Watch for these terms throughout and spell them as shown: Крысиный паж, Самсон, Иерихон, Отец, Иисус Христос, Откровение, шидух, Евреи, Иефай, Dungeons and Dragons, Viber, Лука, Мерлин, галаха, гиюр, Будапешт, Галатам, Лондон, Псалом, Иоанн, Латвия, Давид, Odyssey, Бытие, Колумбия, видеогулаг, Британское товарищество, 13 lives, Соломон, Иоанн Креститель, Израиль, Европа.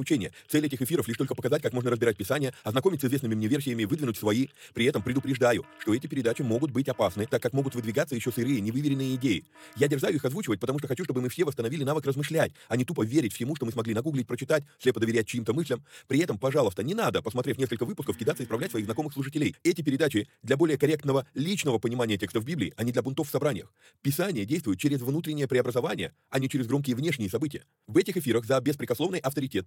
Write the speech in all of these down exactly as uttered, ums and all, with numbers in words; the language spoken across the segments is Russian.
учение. Цель этих эфиров лишь только показать, как можно разбирать Писание, ознакомиться с известными мне версиями и выдвинуть свои. При этом предупреждаю, что эти передачи могут быть опасны, так как могут выдвигаться еще сырые, невыверенные идеи. Я дерзаю их озвучивать, потому что хочу, чтобы мы все восстановили навык размышлять, а не тупо верить всему, что мы смогли нагуглить, прочитать, слепо доверять чьим-то мыслям. При этом, пожалуйста, не надо, посмотрев несколько выпусков, кидаться и исправлять своих знакомых служителей. Эти передачи для более корректного личного понимания текстов Библии, а не для бунтов в собраниях. Писание действует через внутреннее преобразование, а не через громкие внешние события. В этих эфирах за беспрекословный авторитет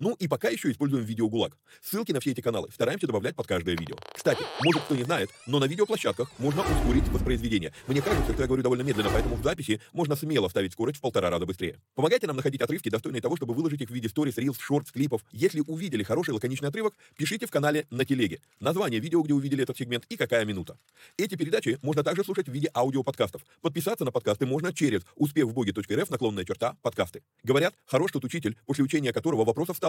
Ну и пока еще используем видеогулаг. Ссылки на все эти каналы стараемся добавлять под каждое видео. Кстати, может кто не знает, но на видеоплощадках можно ускорить воспроизведение. Мне кажется, что я говорю довольно медленно, поэтому в записи можно смело вставить скорость в полтора раза быстрее. Помогайте нам находить отрывки, достойные того, чтобы выложить их в виде сторис, рилс, шортс, клипов. Если увидели хороший лаконичный отрывок, пишите в канале на телеге. Название видео, где увидели этот сегмент и какая минута. Эти передачи можно также слушать в виде аудиоподкастов. Подписаться на подкасты можно через успех в боге точка эр эф, наклонная черта, подкасты. Говорят, хорош тот учитель, после учения которого вопросов стало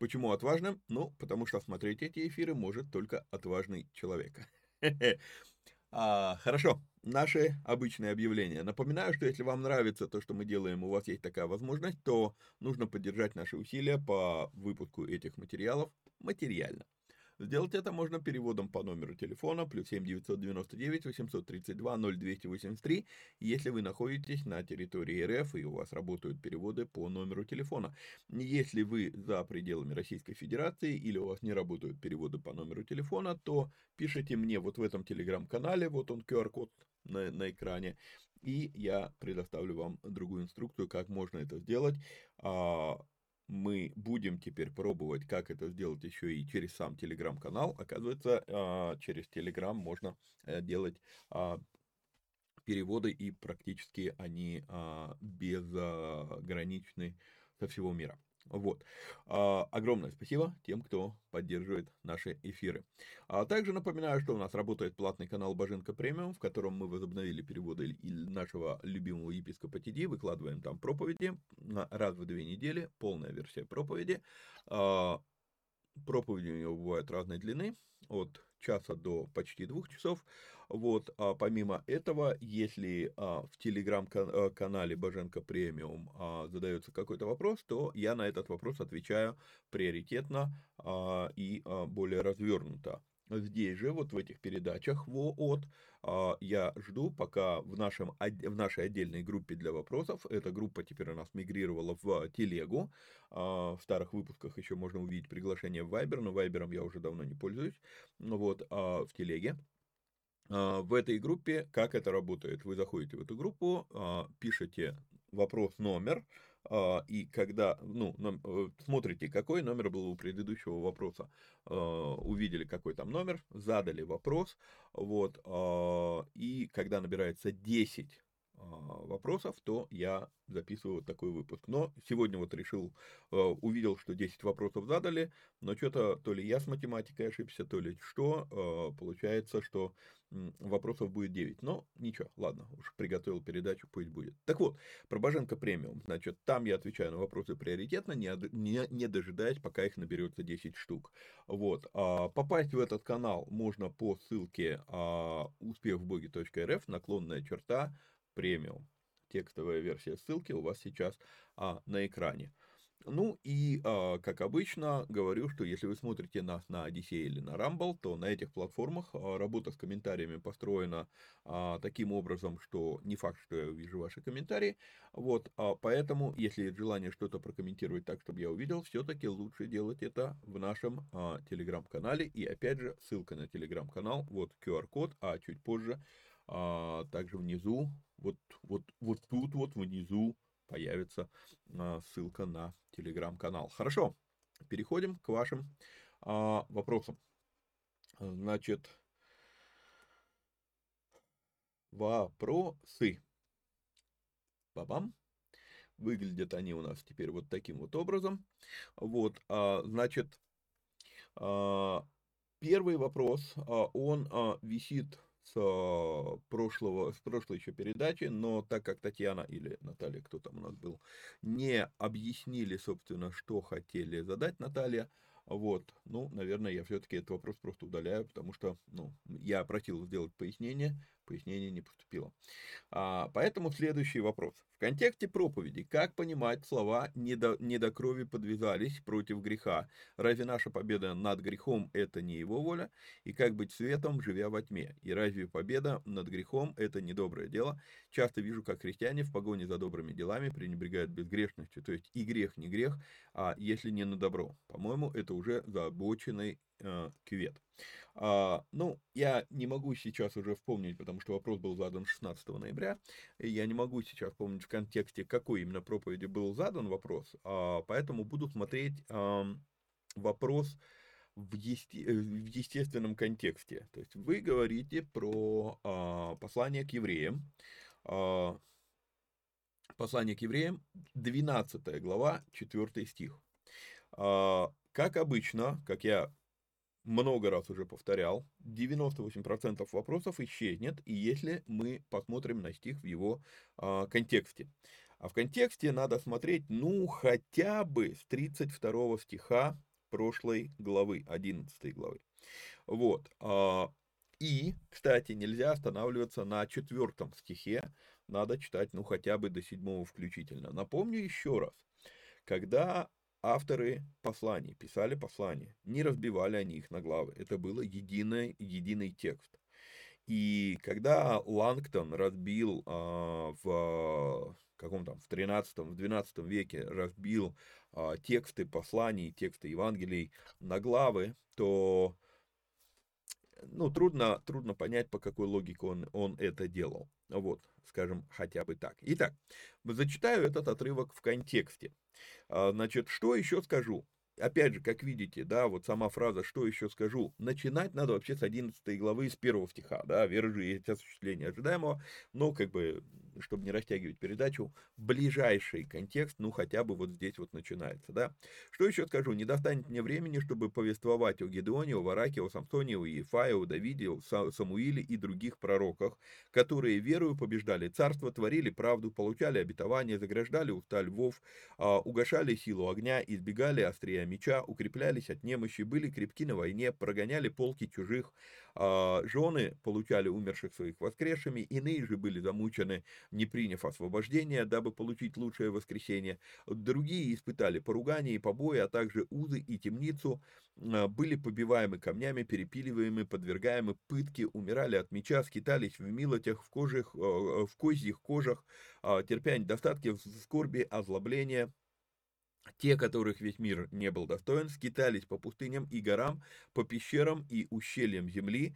Почему отважным? Ну, потому что смотреть эти эфиры может только отважный человек. а, хорошо, наши обычные объявления. Напоминаю, что если вам нравится то, что мы делаем, у вас есть такая возможность, то нужно поддержать наши усилия по выпуску этих материалов материально. Сделать это можно переводом по номеру телефона плюс семь девятьсот девяносто девять восемьсот тридцать два ноль двести восемьдесят три, если вы находитесь на территории эр эф и у вас работают переводы по номеру телефона. Если вы за пределами Российской Федерации или у вас не работают переводы по номеру телефона, то пишите мне вот в этом телеграм-канале, вот он ку ар код на, на экране, и я предоставлю вам другую инструкцию, как можно это сделать. Мы будем теперь пробовать, как это сделать еще и через сам Телеграм-канал. Оказывается, через Телеграм можно делать переводы, и практически они безграничны со всего мира. Вот. Огромное спасибо тем, кто поддерживает наши эфиры. А также напоминаю, что у нас работает платный канал Боженко ПРЕМИУМ, в котором мы возобновили переводы нашего любимого епископа Тиди, выкладываем там проповеди раз в две недели, полная версия проповеди. Проповеди у него бывают разной длины, от часа до почти двух часов. Вот, а помимо этого, если а, в телеграм-канале Боженко Премиум а, задается какой-то вопрос, то я на этот вопрос отвечаю приоритетно а, и а, более развернуто. здесь же, вот в этих передачах вот, я жду, пока в, нашем, в нашей отдельной группе для вопросов, эта группа теперь у нас мигрировала в телегу, в старых выпусках еще можно увидеть приглашение в Viber, но Viber'ом я уже давно не пользуюсь, вот, в телеге. В этой группе, как это работает, вы заходите в эту группу, пишете вопрос номер, и когда, ну, смотрите, какой номер был у предыдущего вопроса, увидели, какой там номер, задали вопрос, вот, и когда набирается десять вопросов, то я записываю вот такой выпуск. Но сегодня вот решил, увидел, что десять вопросов задали, но что-то то ли я с математикой ошибся, то ли что, получается, что вопросов будет девять. Но ничего, ладно, уж приготовил передачу, пусть будет. Так вот, про Боженко премиум. Значит, там я отвечаю на вопросы приоритетно, не дожидаясь, пока их наберется десять штук. Вот. Попасть в этот канал можно по ссылке успехвбоге.рф, наклонная черта, премиум. Текстовая версия ссылки у вас сейчас а, на экране. Ну и, а, как обычно, говорю, что если вы смотрите нас на Одиссее или на Рамбл, то на этих платформах а, работа с комментариями построена а, таким образом, что не факт, что я увижу ваши комментарии. Вот, а, поэтому, если есть желание что-то прокомментировать так, чтобы я увидел, все-таки лучше делать это в нашем а, телеграм-канале. И опять же, ссылка на телеграм-канал, вот ку ар-код, а чуть позже, а, также внизу, Вот, вот, вот тут вот внизу появится а, ссылка на телеграм-канал. Хорошо, переходим к вашим а, вопросам. Значит, вопросы. Ба-бам. Выглядят они у нас теперь вот таким вот образом. Вот, а, значит, а, первый вопрос, а, он а, висит... С, прошлого, с прошлой еще передачи, но так как Татьяна или Наталья, кто там у нас был, не объяснили, собственно, что хотели задать Наталья, вот, ну, наверное, я все-таки этот вопрос просто удаляю, потому что, ну, я просил сделать пояснение, пояснение не поступило. А, поэтому следующий вопрос. В контексте проповеди, как понимать слова «не до, не до крови подвязались против греха»? Разве наша победа над грехом – это не его воля? И как быть светом, живя во тьме? И разве победа над грехом – это не доброе дело? Часто вижу, как христиане в погоне за добрыми делами пренебрегают безгрешностью, то есть и грех не грех, а если не на добро. По-моему, это уже заобоченный э, кювет. А, ну, я не могу сейчас уже вспомнить, потому что вопрос был задан шестнадцатого ноября, и я не могу сейчас помнить в контексте, какой именно проповеди был задан вопрос, а, поэтому буду смотреть а, вопрос в, есте, в естественном контексте. То есть вы говорите про а, послание к евреям, а, послание к евреям, двенадцатая глава, четвёртый стих. А, как обычно, как я много раз уже повторял, девяносто восемь процентов вопросов исчезнет, и если мы посмотрим на стих в его а, контексте. А в контексте надо смотреть, ну, хотя бы с тридцать второго стиха прошлой главы, одиннадцатой главы. Вот. А, и, кстати, нельзя останавливаться на четвёртом стихе, надо читать, ну, хотя бы до седьмого включительно. Напомню еще раз, когда... Авторы посланий писали послания, не разбивали они их на главы. Это был единый, единый текст. И когда Лангтон разбил а, в каком там, в тринадцатом, в двенадцатом веке разбил а, тексты посланий, тексты Евангелий на главы, то ну, трудно, трудно понять, по какой логике он, он это делал. Вот, скажем, хотя бы так. Итак, зачитаю этот отрывок в контексте. Значит, что еще скажу? Опять же, как видите, да, вот сама фраза «что еще скажу», начинать надо вообще с одиннадцатой главы, с первого стиха, да, «Вера же есть осуществление ожидаемого», но, как бы, чтобы не растягивать передачу, ближайший контекст, ну, хотя бы вот здесь вот начинается, да. «Что еще скажу? Не достанет мне времени, чтобы повествовать о Гедеоне, о Вараке, о Самсоне, о Иефае, о Давиде, о Самуиле и других пророках, которые верою побеждали царство, творили правду, получали обетование, заграждали уста львов, угашали силу огня, избегали острия меча, укреплялись от немощи, были крепки на войне, прогоняли полки чужих, жены получали умерших своих воскресшими, иные же были замучены не приняв освобождения, дабы получить лучшее воскресение. Другие испытали поругание и побои, а также узы и темницу, были побиваемы камнями, перепиливаемы, подвергаемы пытке, умирали от меча, скитались в милотях, в, кожах, в козьих кожах, терпя недостатки в скорби, озлобления. Те, которых весь мир не был достоин, скитались по пустыням и горам, по пещерам и ущельям земли,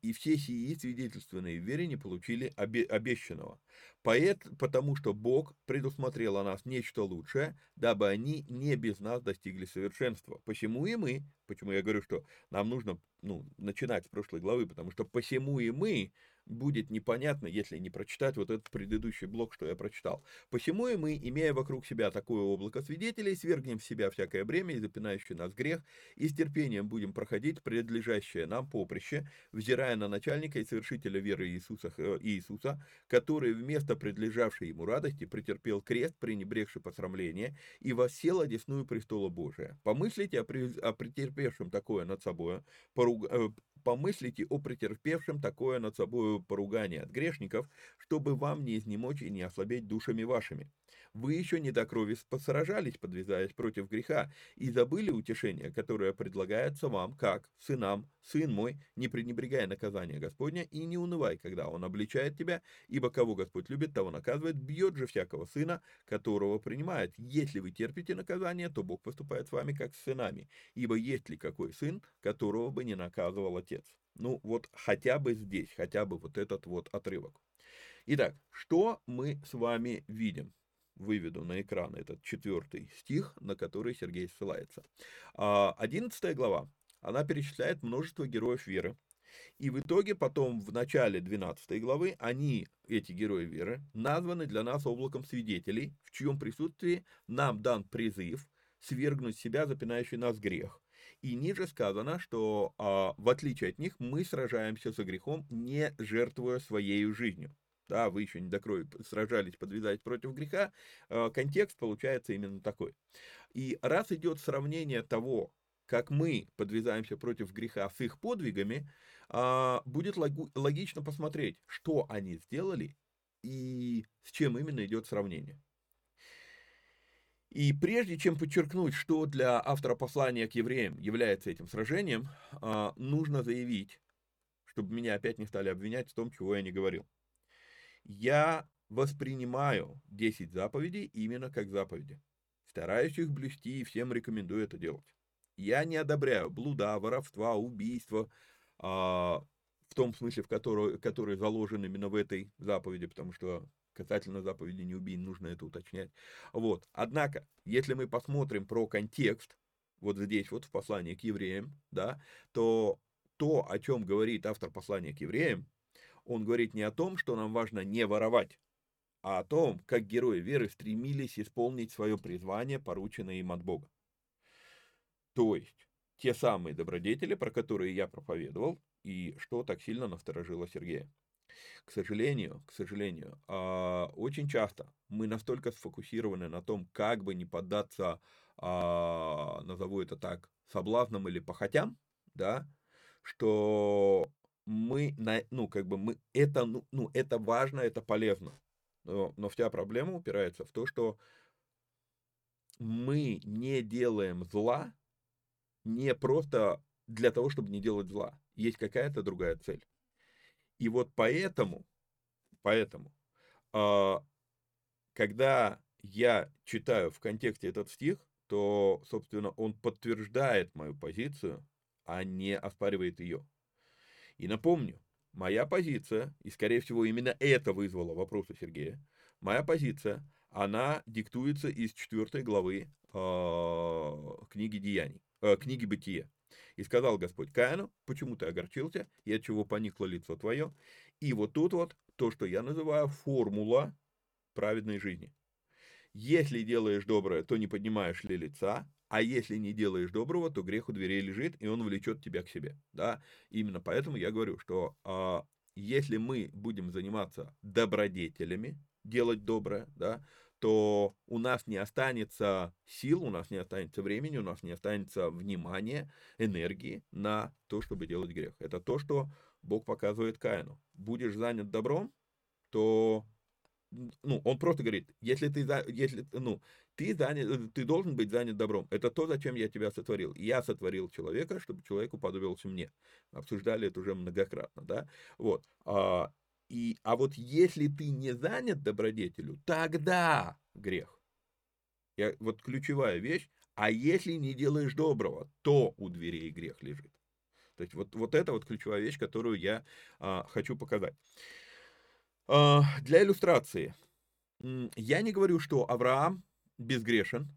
и все сии свидетельственные в вере не получили обещанного. Поэт, потому что Бог предусмотрел о нас нечто лучшее, дабы они не без нас достигли совершенства. Посему и мы, почему я говорю, что нам нужно ну, начинать с прошлой главы, потому что посему и мы, будет непонятно, если не прочитать вот этот предыдущий блок, что я прочитал. «Посему и мы, имея вокруг себя такое облако свидетелей, свергнем в себя всякое бремя и запинающий нас грех, и с терпением будем проходить предлежащее нам поприще, взирая на начальника и совершителя веры Иисуса, Иисуса, который вместо предлежавшей ему радости претерпел крест, пренебрегший посрамление, и воссел одесную престола Божия. Помыслите о, при, о претерпевшем такое над собою, поруг... Помыслите о претерпевшем такое над собою поругание от грешников, чтобы вам не изнемочь и не ослабеть душами вашими. Вы еще не до крови посражались, подвязаясь против греха, и забыли утешение, которое предлагается вам, как сынам, сын мой, не пренебрегая наказания Господня, и не унывай, когда он обличает тебя, ибо кого Господь любит, того наказывает, бьет же всякого сына, которого принимает. Если вы терпите наказание, то Бог поступает с вами, как с сынами, ибо есть ли какой сын, которого бы не наказывал Отец». Ну вот хотя бы здесь, хотя бы вот этот вот отрывок. Итак, что мы с вами видим? Выведу на экран этот четвертый стих, на который Сергей ссылается. одиннадцатая глава, она перечисляет множество героев веры. И в итоге потом в начале двенадцатой главы они, эти герои веры, названы для нас облаком свидетелей, в чьем присутствии нам дан призыв свергнуть себя запинающий нас грех. И ниже сказано, что а, в отличие от них мы сражаемся со грехом, не жертвуя своей жизнью. Да, вы еще не до крови сражались, подвязались против греха. А, контекст получается именно такой. И раз идет сравнение того, как мы подвязаемся против греха с их подвигами, а, будет логу, логично посмотреть, что они сделали и с чем именно идет сравнение. И прежде чем подчеркнуть, что для автора послания к евреям является этим сражением, нужно заявить, чтобы меня опять не стали обвинять в том, чего я не говорил. Я воспринимаю десять заповедей именно как заповеди. Стараюсь их блюсти и всем рекомендую это делать. Я не одобряю блуда, воровства, убийства, в том смысле, в который, который заложен именно в этой заповеди, потому что... Касательно заповеди «не убей», нужно это уточнять. Вот. Однако, если мы посмотрим про контекст, вот здесь вот в послании к евреям, да, то то, о чем говорит автор послания к евреям, он говорит не о том, что нам важно не воровать, а о том, как герои веры стремились исполнить свое призвание, порученное им от Бога. То есть, те самые добродетели, про которые я проповедовал, и что так сильно насторожило Сергея. К сожалению, к сожалению, очень часто мы настолько сфокусированы на том, как бы не поддаться, назову это так, соблазнам или похотям, да, что мы, ну, как бы мы, это, ну, это важно, это полезно, но, но вся проблема упирается в то, что мы не делаем зла не просто для того, чтобы не делать зла, есть какая-то другая цель. И вот поэтому, поэтому, когда я читаю в контексте этот стих, то, собственно, он подтверждает мою позицию, а не оспаривает ее. И напомню, моя позиция, и, скорее всего, именно это вызвало вопрос у Сергея, моя позиция, она диктуется из четвёртой главы книги Деяний, книги Бытие. И сказал Господь Каину, почему ты огорчился, и от чего поникло лицо твое. И вот тут вот то, что я называю формула праведной жизни. Если делаешь доброе, то не поднимаешь ли лица, а если не делаешь доброго, то грех у дверей лежит, и он влечет тебя к себе. Да? Именно поэтому я говорю, что а, если мы будем заниматься добродетелями, делать доброе, да, то у нас не останется сил, у нас не останется времени, у нас не останется внимания, энергии на то, чтобы делать грех. Это то, что Бог показывает Каину. Будешь занят добром, то ну, он просто говорит, если ты, если, ну, ты, занят, ты должен быть занят добром. Это то, зачем я тебя сотворил. Я сотворил человека, чтобы человек уподобился мне. Обсуждали это уже многократно, да? Вот. А, и, а вот если ты не занят добродетелю, тогда грех. Я, вот ключевая вещь. А если не делаешь доброго, то у дверей грех лежит. То есть вот, вот это вот ключевая вещь, которую я а, хочу показать. А, для иллюстрации. Я не говорю, что Авраам безгрешен,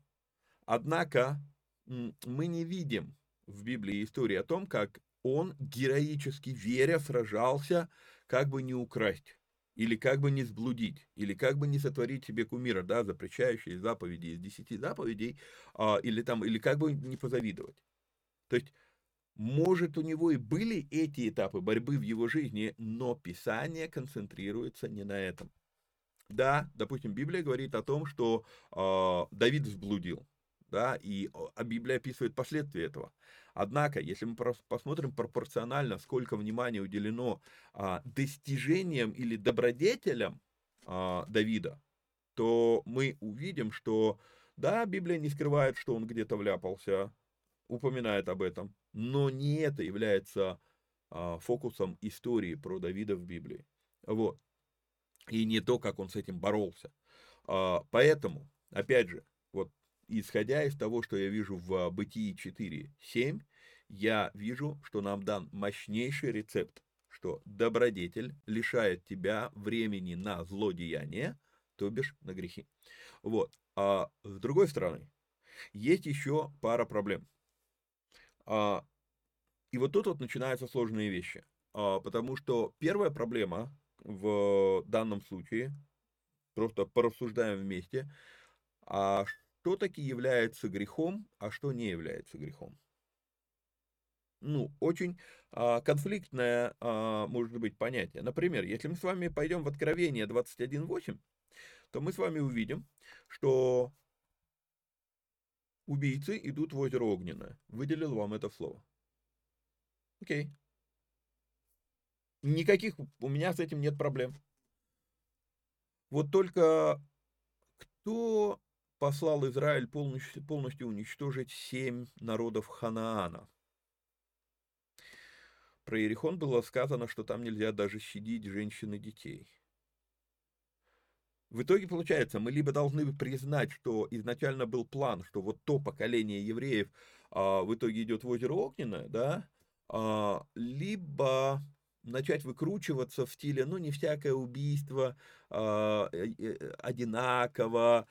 однако мы не видим в Библии истории о том, как он, героически веря, сражался, как бы не украсть, или как бы не сблудить, или как бы не сотворить себе кумира, да, запрещающие заповеди из десяти заповедей, а, или, там, или как бы не позавидовать. То есть, может, у него и были эти этапы борьбы в его жизни, но Писание концентрируется не на этом. Да, допустим, Библия говорит о том, что э, Давид сблудил, да, и Библия описывает последствия этого. Однако, если мы посмотрим пропорционально, сколько внимания уделено а, достижениям или добродетелям а, Давида, то мы увидим, что, да, Библия не скрывает, что он где-то вляпался, упоминает об этом, но не это является а, фокусом истории про Давида в Библии. Вот. И не то, как он с этим боролся. А, поэтому, опять же, вот, исходя из того, что я вижу в Бытии четыре семь, я вижу, что нам дан мощнейший рецепт, что добродетель лишает тебя времени на злодеяние, то бишь на грехи. Вот. А с другой стороны, есть еще пара проблем. А, и вот тут вот начинаются сложные вещи. А, потому что первая проблема в данном случае, просто порассуждаем вместе, а что таки является грехом, а что не является грехом. Ну, очень а, конфликтное, а, может быть, понятие. Например, если мы с вами пойдем в Откровение двадцать один восемь, то мы с вами увидим, что убийцы идут в озеро Огненное. Выделил вам это слово. Окей. Никаких, у меня с этим нет проблем. Вот только кто послал Израиль полностью, полностью уничтожить семь народов Ханаана. Про Иерихон было сказано, что там нельзя даже щадить женщин и детей. В итоге получается, мы либо должны признать, что изначально был план, что вот то поколение евреев а, в итоге идет в озеро Огненное, да, а, либо начать выкручиваться в стиле, ну, не всякое убийство а, одинаково,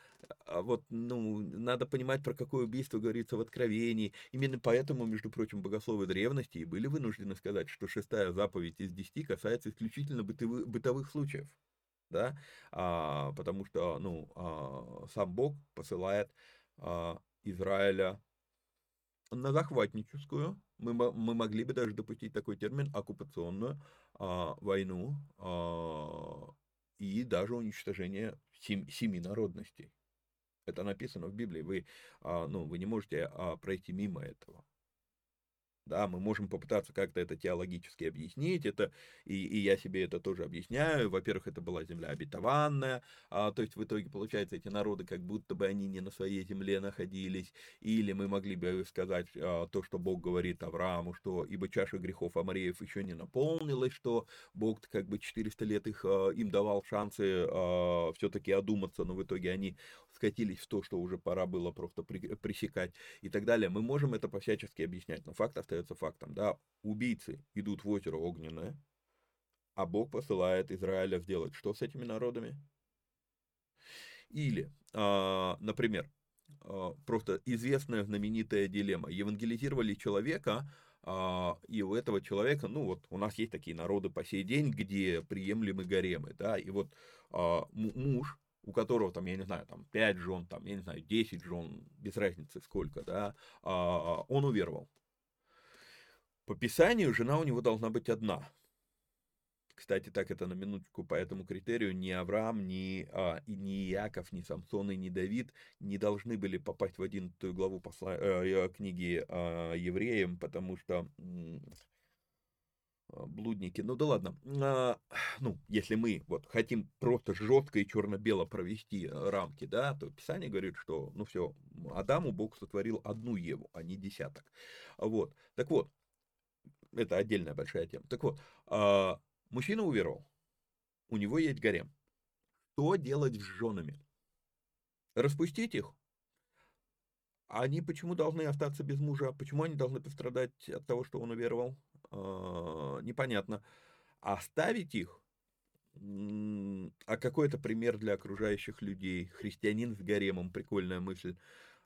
вот, ну, надо понимать, про какое убийство говорится в Откровении. Именно поэтому, между прочим, богословы древности были вынуждены сказать, что шестая заповедь из десяти касается исключительно бытовых, бытовых случаев, да, а, потому что, ну, а, сам Бог посылает а, Израиля на захватническую, мы, мы могли бы даже допустить такой термин, оккупационную а, войну а, и даже уничтожение сем, семи народностей. Это написано в Библии, вы, а, ну, вы не можете а, пройти мимо этого. Да, мы можем попытаться как-то это теологически объяснить, это, и, и я себе это тоже объясняю. Во-первых, это была земля обетованная, а, то есть в итоге, получается, эти народы, как будто бы они не на своей земле находились, или мы могли бы сказать а, то, что Бог говорит Аврааму, что ибо чаша грехов Амареев еще не наполнилась, что Бог как бы четыреста лет их, а, им давал шансы а, все-таки одуматься, но в итоге они скатились в то, что уже пора было просто при, пресекать и так далее. Мы можем это по-всячески объяснять, но факт остается фактом, да, убийцы идут в озеро Огненное, а Бог посылает Израиля сделать что с этими народами? Или, э, например, э, просто известная знаменитая дилемма. Евангелизировали человека, э, и у этого человека, ну вот, у нас есть такие народы по сей день, где приемлемы гаремы, да, и вот э, муж, у которого, там, я не знаю, там, пять жен, там, я не знаю, десять жен, без разницы сколько, да, э, он уверовал. По Писанию жена у него должна быть одна. Кстати, так это на минутку по этому критерию ни Авраам, ни, а, и ни Иаков, ни Самсон, и ни Давид не должны были попасть в одиннадцатую главу посла... э, книги э, Евреям, потому что блудники. Ну да ладно. А, ну, если мы вот хотим просто жестко и черно-бело провести рамки, да, то Писание говорит, что, ну все, Адаму Бог сотворил одну Еву, а не десяток. Вот. Так вот, это отдельная большая тема. Так вот, а, мужчина уверовал, у него есть гарем. Что делать с женами? Распустить их? Они почему должны остаться без мужа? Почему они должны пострадать от того, что он уверовал? Э-э, непонятно. Оставить их? А какой это пример для окружающих людей? Христианин с гаремом, прикольная мысль.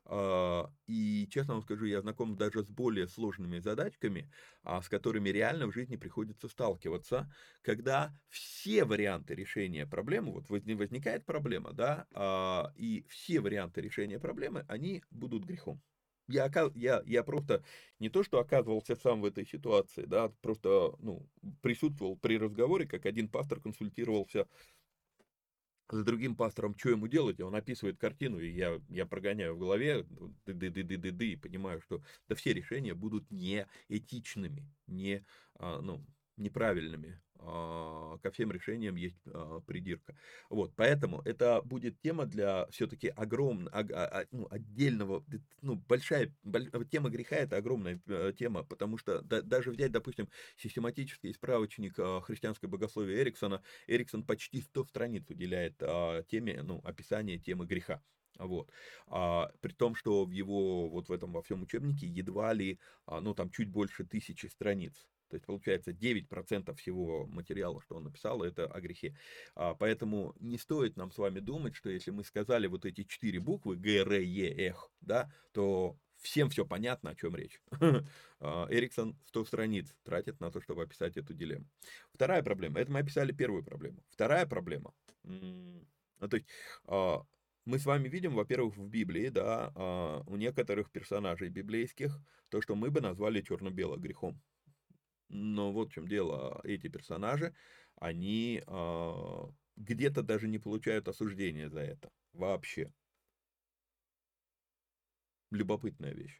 Э-э, и, честно вам скажу, я знаком даже с более сложными задачками, с которыми реально в жизни приходится сталкиваться, когда все варианты решения проблемы, вот возникает проблема, да, и все варианты решения проблемы, они будут грехом. Я, я, я просто не то, что оказывался сам в этой ситуации, да, просто ну, присутствовал при разговоре, как один пастор консультировался с другим пастором, что ему делать, и он описывает картину, и я, я прогоняю в голове, ды-ды-ды-ды-ды, и понимаю, что да, все решения будут неэтичными, не, ну, неправильными. Ко всем решениям есть придирка. Вот, поэтому это будет тема для все-таки огромного, ну, отдельного, ну, большая, большая тема греха, это огромная тема, потому что да, даже взять, допустим, систематический справочник христианской богословия Эриксона, Эриксон почти сто страниц уделяет теме, ну, описание темы греха. Вот. А, при том, что в его, вот в этом во всем учебнике едва ли, ну, там чуть больше тысячи страниц. То есть, получается, девять процентов всего материала, что он написал, это о грехе. А, поэтому не стоит нам с вами думать, что если мы сказали вот эти четыре буквы ГРЕЭХ, да, то всем все понятно, о чем речь. Эриксон сто страниц тратит на то, чтобы описать эту дилемму. Вторая проблема. Это мы описали первую проблему. Вторая проблема. Ну, то есть, а, мы с вами видим, во-первых, в Библии, да, а, у некоторых персонажей библейских, то, что мы бы назвали черно-бело грехом. Но вот в чем дело, эти персонажи, они э, где-то даже не получают осуждения за это вообще. Любопытная вещь.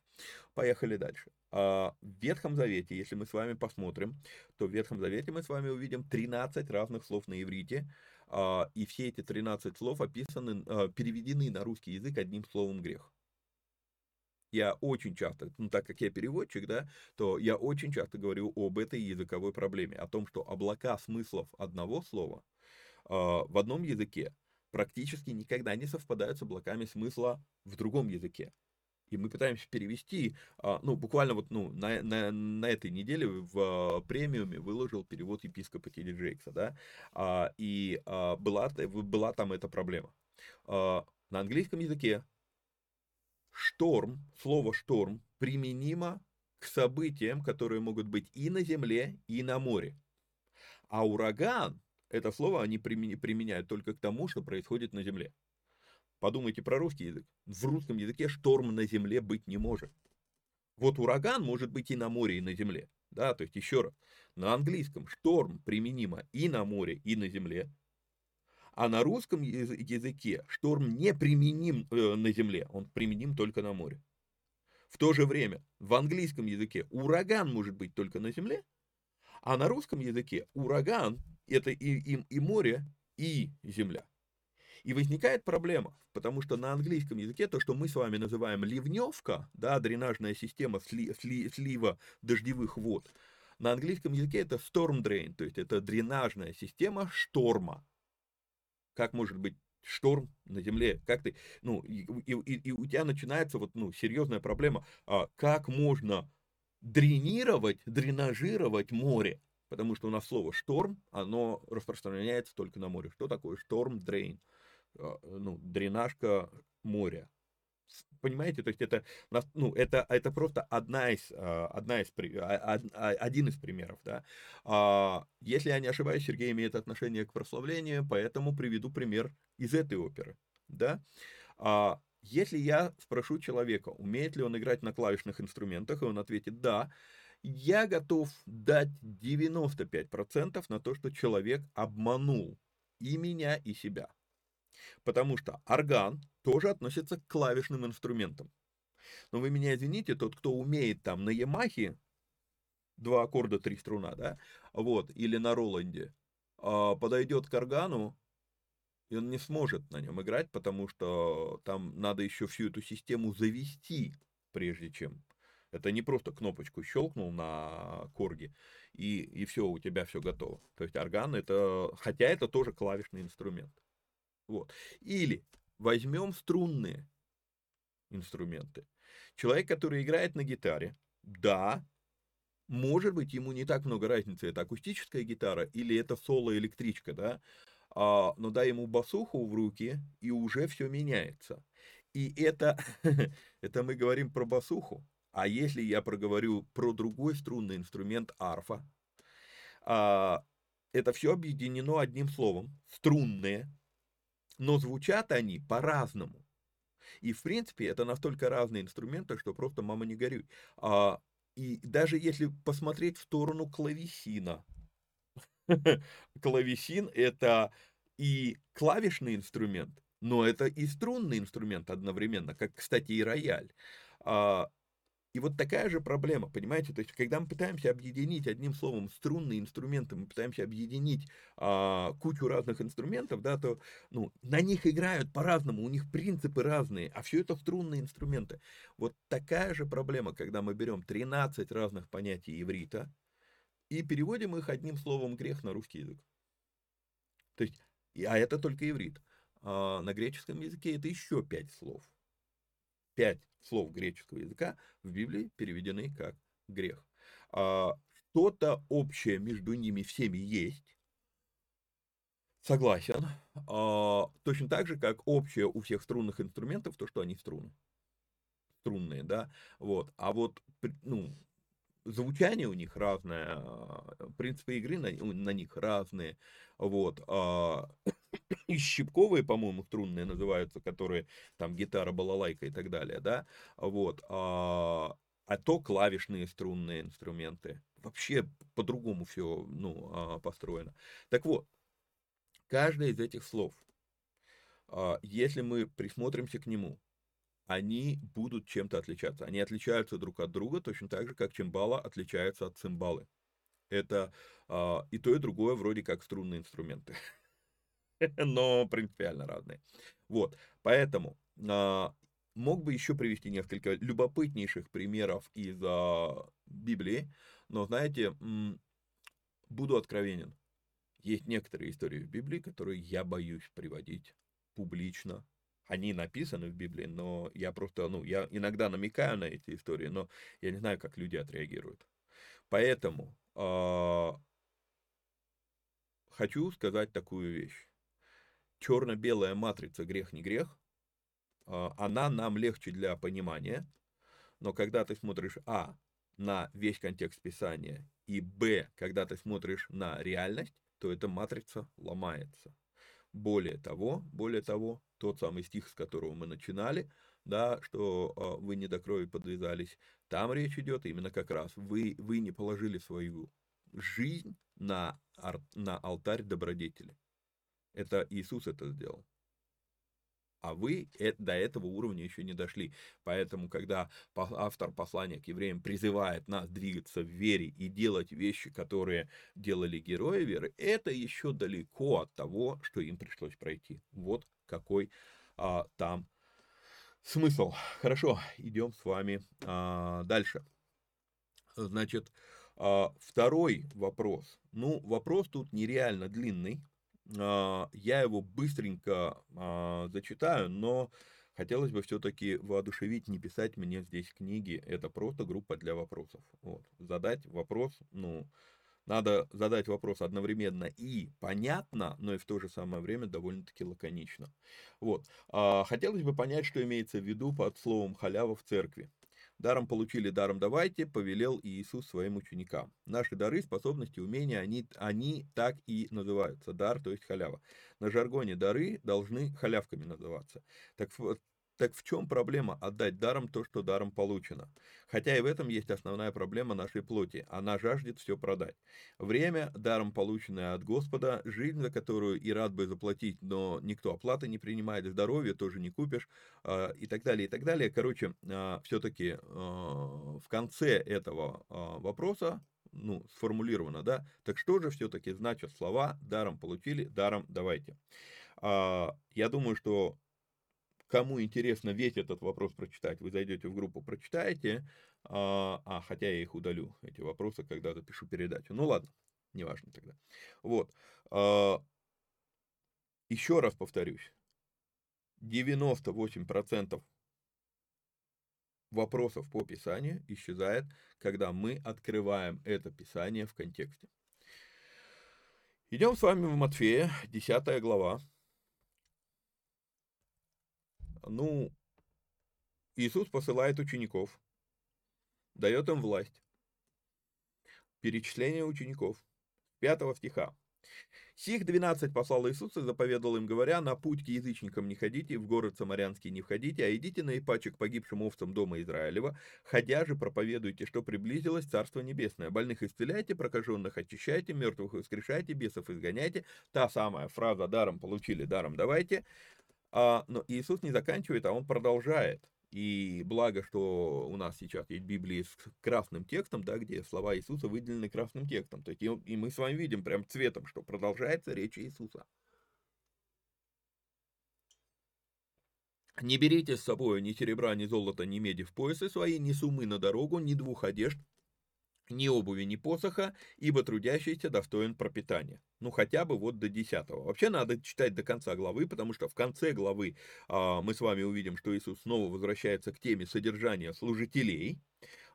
Поехали дальше. А в Ветхом Завете, если мы с вами посмотрим, то в Ветхом Завете мы с вами увидим тринадцать разных слов на иврите, а, и все эти тринадцать слов описаны, а, переведены на русский язык одним словом грех. Я очень часто, ну, так как я переводчик, да, то я очень часто говорю об этой языковой проблеме, о том, что облака смыслов одного слова э, в одном языке практически никогда не совпадают с облаками смысла в другом языке. И мы пытаемся перевести, э, ну, буквально вот ну, на, на, на этой неделе в э, премиуме выложил перевод епископа Тиди, да, э, и э, была, была там эта проблема. Э, на английском языке шторм, слово «шторм» применимо к событиям, которые могут быть и на земле, и на море. А ураган, это слово они применяют только к тому, что происходит на земле. Подумайте про русский язык. В русском языке шторм на земле быть не может. Вот ураган может быть и на море, и на земле. Да, то есть еще раз, на английском шторм применимо и на море, и на земле. А на русском языке шторм не применим на земле, он применим только на море. В то же время в английском языке ураган может быть только на земле, а на русском языке ураган – это и, и, и море, и земля. И возникает проблема, потому что на английском языке то, что мы с вами называем ливневка, да, дренажная система сли, сли, слива дождевых вод, на английском языке это storm drain, то есть это дренажная система шторма. Как может быть шторм на земле? Как ты, ну, и, и, и у тебя начинается вот, ну, серьезная проблема. А как можно дренировать, дренажировать море? Потому что у нас слово шторм, оно распространяется только на море. Что такое шторм-дрейн? А, ну, дренажка моря. Понимаете, то есть это, ну, это, это просто одна из, одна из, один из примеров, да. Если я не ошибаюсь, Сергей имеет отношение к прославлению, поэтому приведу пример из этой оперы, да. Если я спрошу человека, умеет ли он играть на клавишных инструментах, и он ответит «да», я готов дать девяносто пять процентов на то, что человек обманул и меня, и себя. Потому что орган тоже относится к клавишным инструментам. Но вы меня извините, тот, кто умеет там на Ямахе два аккорда, три струна, да, вот, или на Роланде, подойдет к органу, и он не сможет на нем играть, потому что там надо еще всю эту систему завести, прежде чем. Это не просто кнопочку щелкнул на корге, и, и все, у тебя все готово. То есть орган это, хотя это тоже клавишный инструмент. Вот. Или возьмем струнные инструменты. Человек, который играет на гитаре, да, может быть, ему не так много разницы, это акустическая гитара или это соло-электричка, да, а, но дай ему басуху в руки, и уже все меняется. И это, это мы говорим про басуху. А если я проговорю про другой струнный инструмент, арфа, а, это все объединено одним словом, струнные, но звучат они по-разному. И, в принципе, это настолько разные инструменты, что просто мама не горюй. А, и даже если посмотреть в сторону клавесина, клавесин это и клавишный инструмент, но это и струнный инструмент одновременно, как, кстати, и рояль. И вот такая же проблема, понимаете, то есть, когда мы пытаемся объединить, одним словом, струнные инструменты, мы пытаемся объединить а, кучу разных инструментов, да, то ну, на них играют по-разному, у них принципы разные, а все это струнные инструменты. Вот такая же проблема, когда мы берем тринадцать разных понятий иврита и переводим их одним словом грех на русский язык. То есть, а это только иврит. А на греческом языке это еще пять слов. Пять слов греческого языка в Библии переведены как грех. Что-то общее между ними всеми есть. Согласен. Точно так же, как общее у всех струнных инструментов, то, что они струны. Струнные, да. Вот. А вот ну, звучание у них разное, принципы игры на, на них разные. Вот. И щипковые, по-моему, струнные называются, которые там гитара, балалайка и так далее, да, вот, а, а то клавишные струнные инструменты, вообще по-другому все, ну, построено. Так вот, каждое из этих слов, если мы присмотримся к нему, они будут чем-то отличаться, они отличаются друг от друга точно так же, как цимбала отличается от цимбалы, это и то, и другое вроде как струнные инструменты. Но принципиально разные. Вот, поэтому а, мог бы еще привести несколько любопытнейших примеров из а, Библии, но, знаете, м- буду откровенен. Есть некоторые истории в Библии, которые я боюсь приводить публично. Они написаны в Библии, но я просто, ну, я иногда намекаю на эти истории, но я не знаю, как люди отреагируют. Поэтому а, хочу сказать такую вещь. Черно-белая матрица «Грех не грех», она нам легче для понимания, но когда ты смотришь, а, на весь контекст Писания, и, б, когда ты смотришь на реальность, то эта матрица ломается. Более того, более того, тот самый стих, с которого мы начинали, да, что вы не до крови подвязались, там речь идет именно как раз, вы, вы не положили свою жизнь на, на алтарь добродетели. Это Иисус это сделал. А вы до этого уровня еще не дошли. Поэтому, когда автор послания к евреям призывает нас двигаться в вере и делать вещи, которые делали герои веры, это еще далеко от того, что им пришлось пройти. Вот какой а, там смысл. Хорошо, идем с вами а, дальше. Значит, а, второй вопрос. Ну, вопрос тут нереально длинный. Я его быстренько а, зачитаю, но хотелось бы все-таки воодушевить, не писать мне здесь книги. Это просто группа для вопросов. Вот. Задать вопрос, ну, надо задать вопрос одновременно и понятно, но и в то же самое время довольно-таки лаконично. Вот. А, хотелось бы понять, что имеется в виду под словом «халява» в церкви. Даром получили, даром давайте, повелел Иисус своим ученикам. Наши дары, способности, умения, они, они так и называются. Дар, то есть халява. На жаргоне дары должны халявками называться. Так, так в чем проблема отдать даром то, что даром получено? Хотя и в этом есть основная проблема нашей плоти. Она жаждет все продать. Время, даром полученное от Господа, жизнь, за которую и рад бы заплатить, но никто оплаты не принимает, здоровье тоже не купишь, и так далее, и так далее. Короче, все-таки в конце этого вопроса ну, сформулировано, да? Так что же все-таки значат слова «даром получили, даром давайте»? А, я думаю, что кому интересно весь этот вопрос прочитать, вы зайдете в группу, прочитаете, а, а хотя я их удалю, эти вопросы, когда запишу передачу. Ну ладно, неважно тогда. Вот. А, еще раз повторюсь, девяносто восемь процентов вопросов по Писанию исчезает, когда мы открываем это Писание в контексте. Идем с вами в Матфея, десятая глава. Ну, Иисус посылает учеников, дает им власть. Перечисление учеников, пятого стиха. «Сих двенадцать послал Иисус и заповедал им, говоря, на путь к язычникам не ходите, в город Самарянский не входите, а идите наипаче к погибшим овцам дома Израилева, ходя же проповедуйте, что приблизилось Царство Небесное, больных исцеляйте, прокаженных очищайте, мертвых воскрешайте, бесов изгоняйте». Та самая фраза «даром получили, даром давайте». А, но Иисус не заканчивает, а он продолжает. И благо, что у нас сейчас есть Библия с красным текстом, да, где слова Иисуса выделены красным текстом. То есть, и мы с вами видим прям цветом, что продолжается речь Иисуса. «Не берите с собой ни серебра, ни золота, ни меди в поясы свои, ни сумы на дорогу, ни двух одежд, ни обуви, ни посоха, ибо трудящийся достоин пропитания». Ну, хотя бы вот до десятого. Вообще надо читать до конца главы, потому что в конце главы а, мы с вами увидим, что Иисус снова возвращается к теме содержания служителей.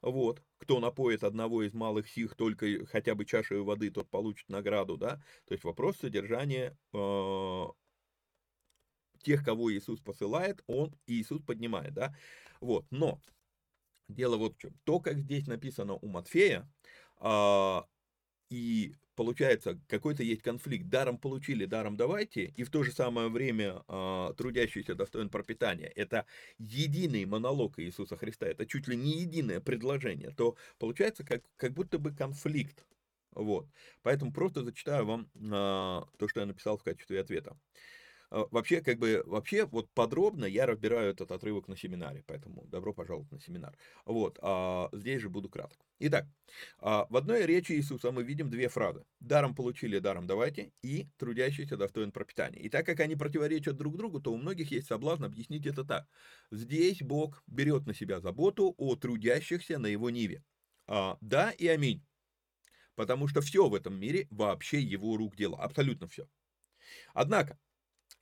Вот, кто напоит одного из малых сих только хотя бы чашей воды, тот получит награду, да. То есть вопрос содержания э, тех, кого Иисус посылает, он Иисус поднимает, да. Вот, но дело вот в чем. То, как здесь написано у Матфея, э, и получается, какой-то есть конфликт. Даром получили, даром давайте. И в то же самое время э, трудящийся достоин пропитания. Это единый монолог Иисуса Христа. Это чуть ли не единое предложение. То получается, как, как будто бы конфликт. Вот. Поэтому просто зачитаю вам э, то, что я написал в качестве ответа. Э, вообще, как бы, вообще, вот подробно я разбираю этот отрывок на семинаре. Поэтому добро пожаловать на семинар. Вот. Э, здесь же буду краток. Итак, в одной речи Иисуса мы видим две фразы. «Даром получили, даром давайте» и «трудящийся достоин пропитания». И так как они противоречат друг другу, то у многих есть соблазн объяснить это так. Здесь Бог берет на себя заботу о трудящихся на его ниве. А, да и аминь. Потому что все в этом мире вообще его рук дело. Абсолютно все. Однако,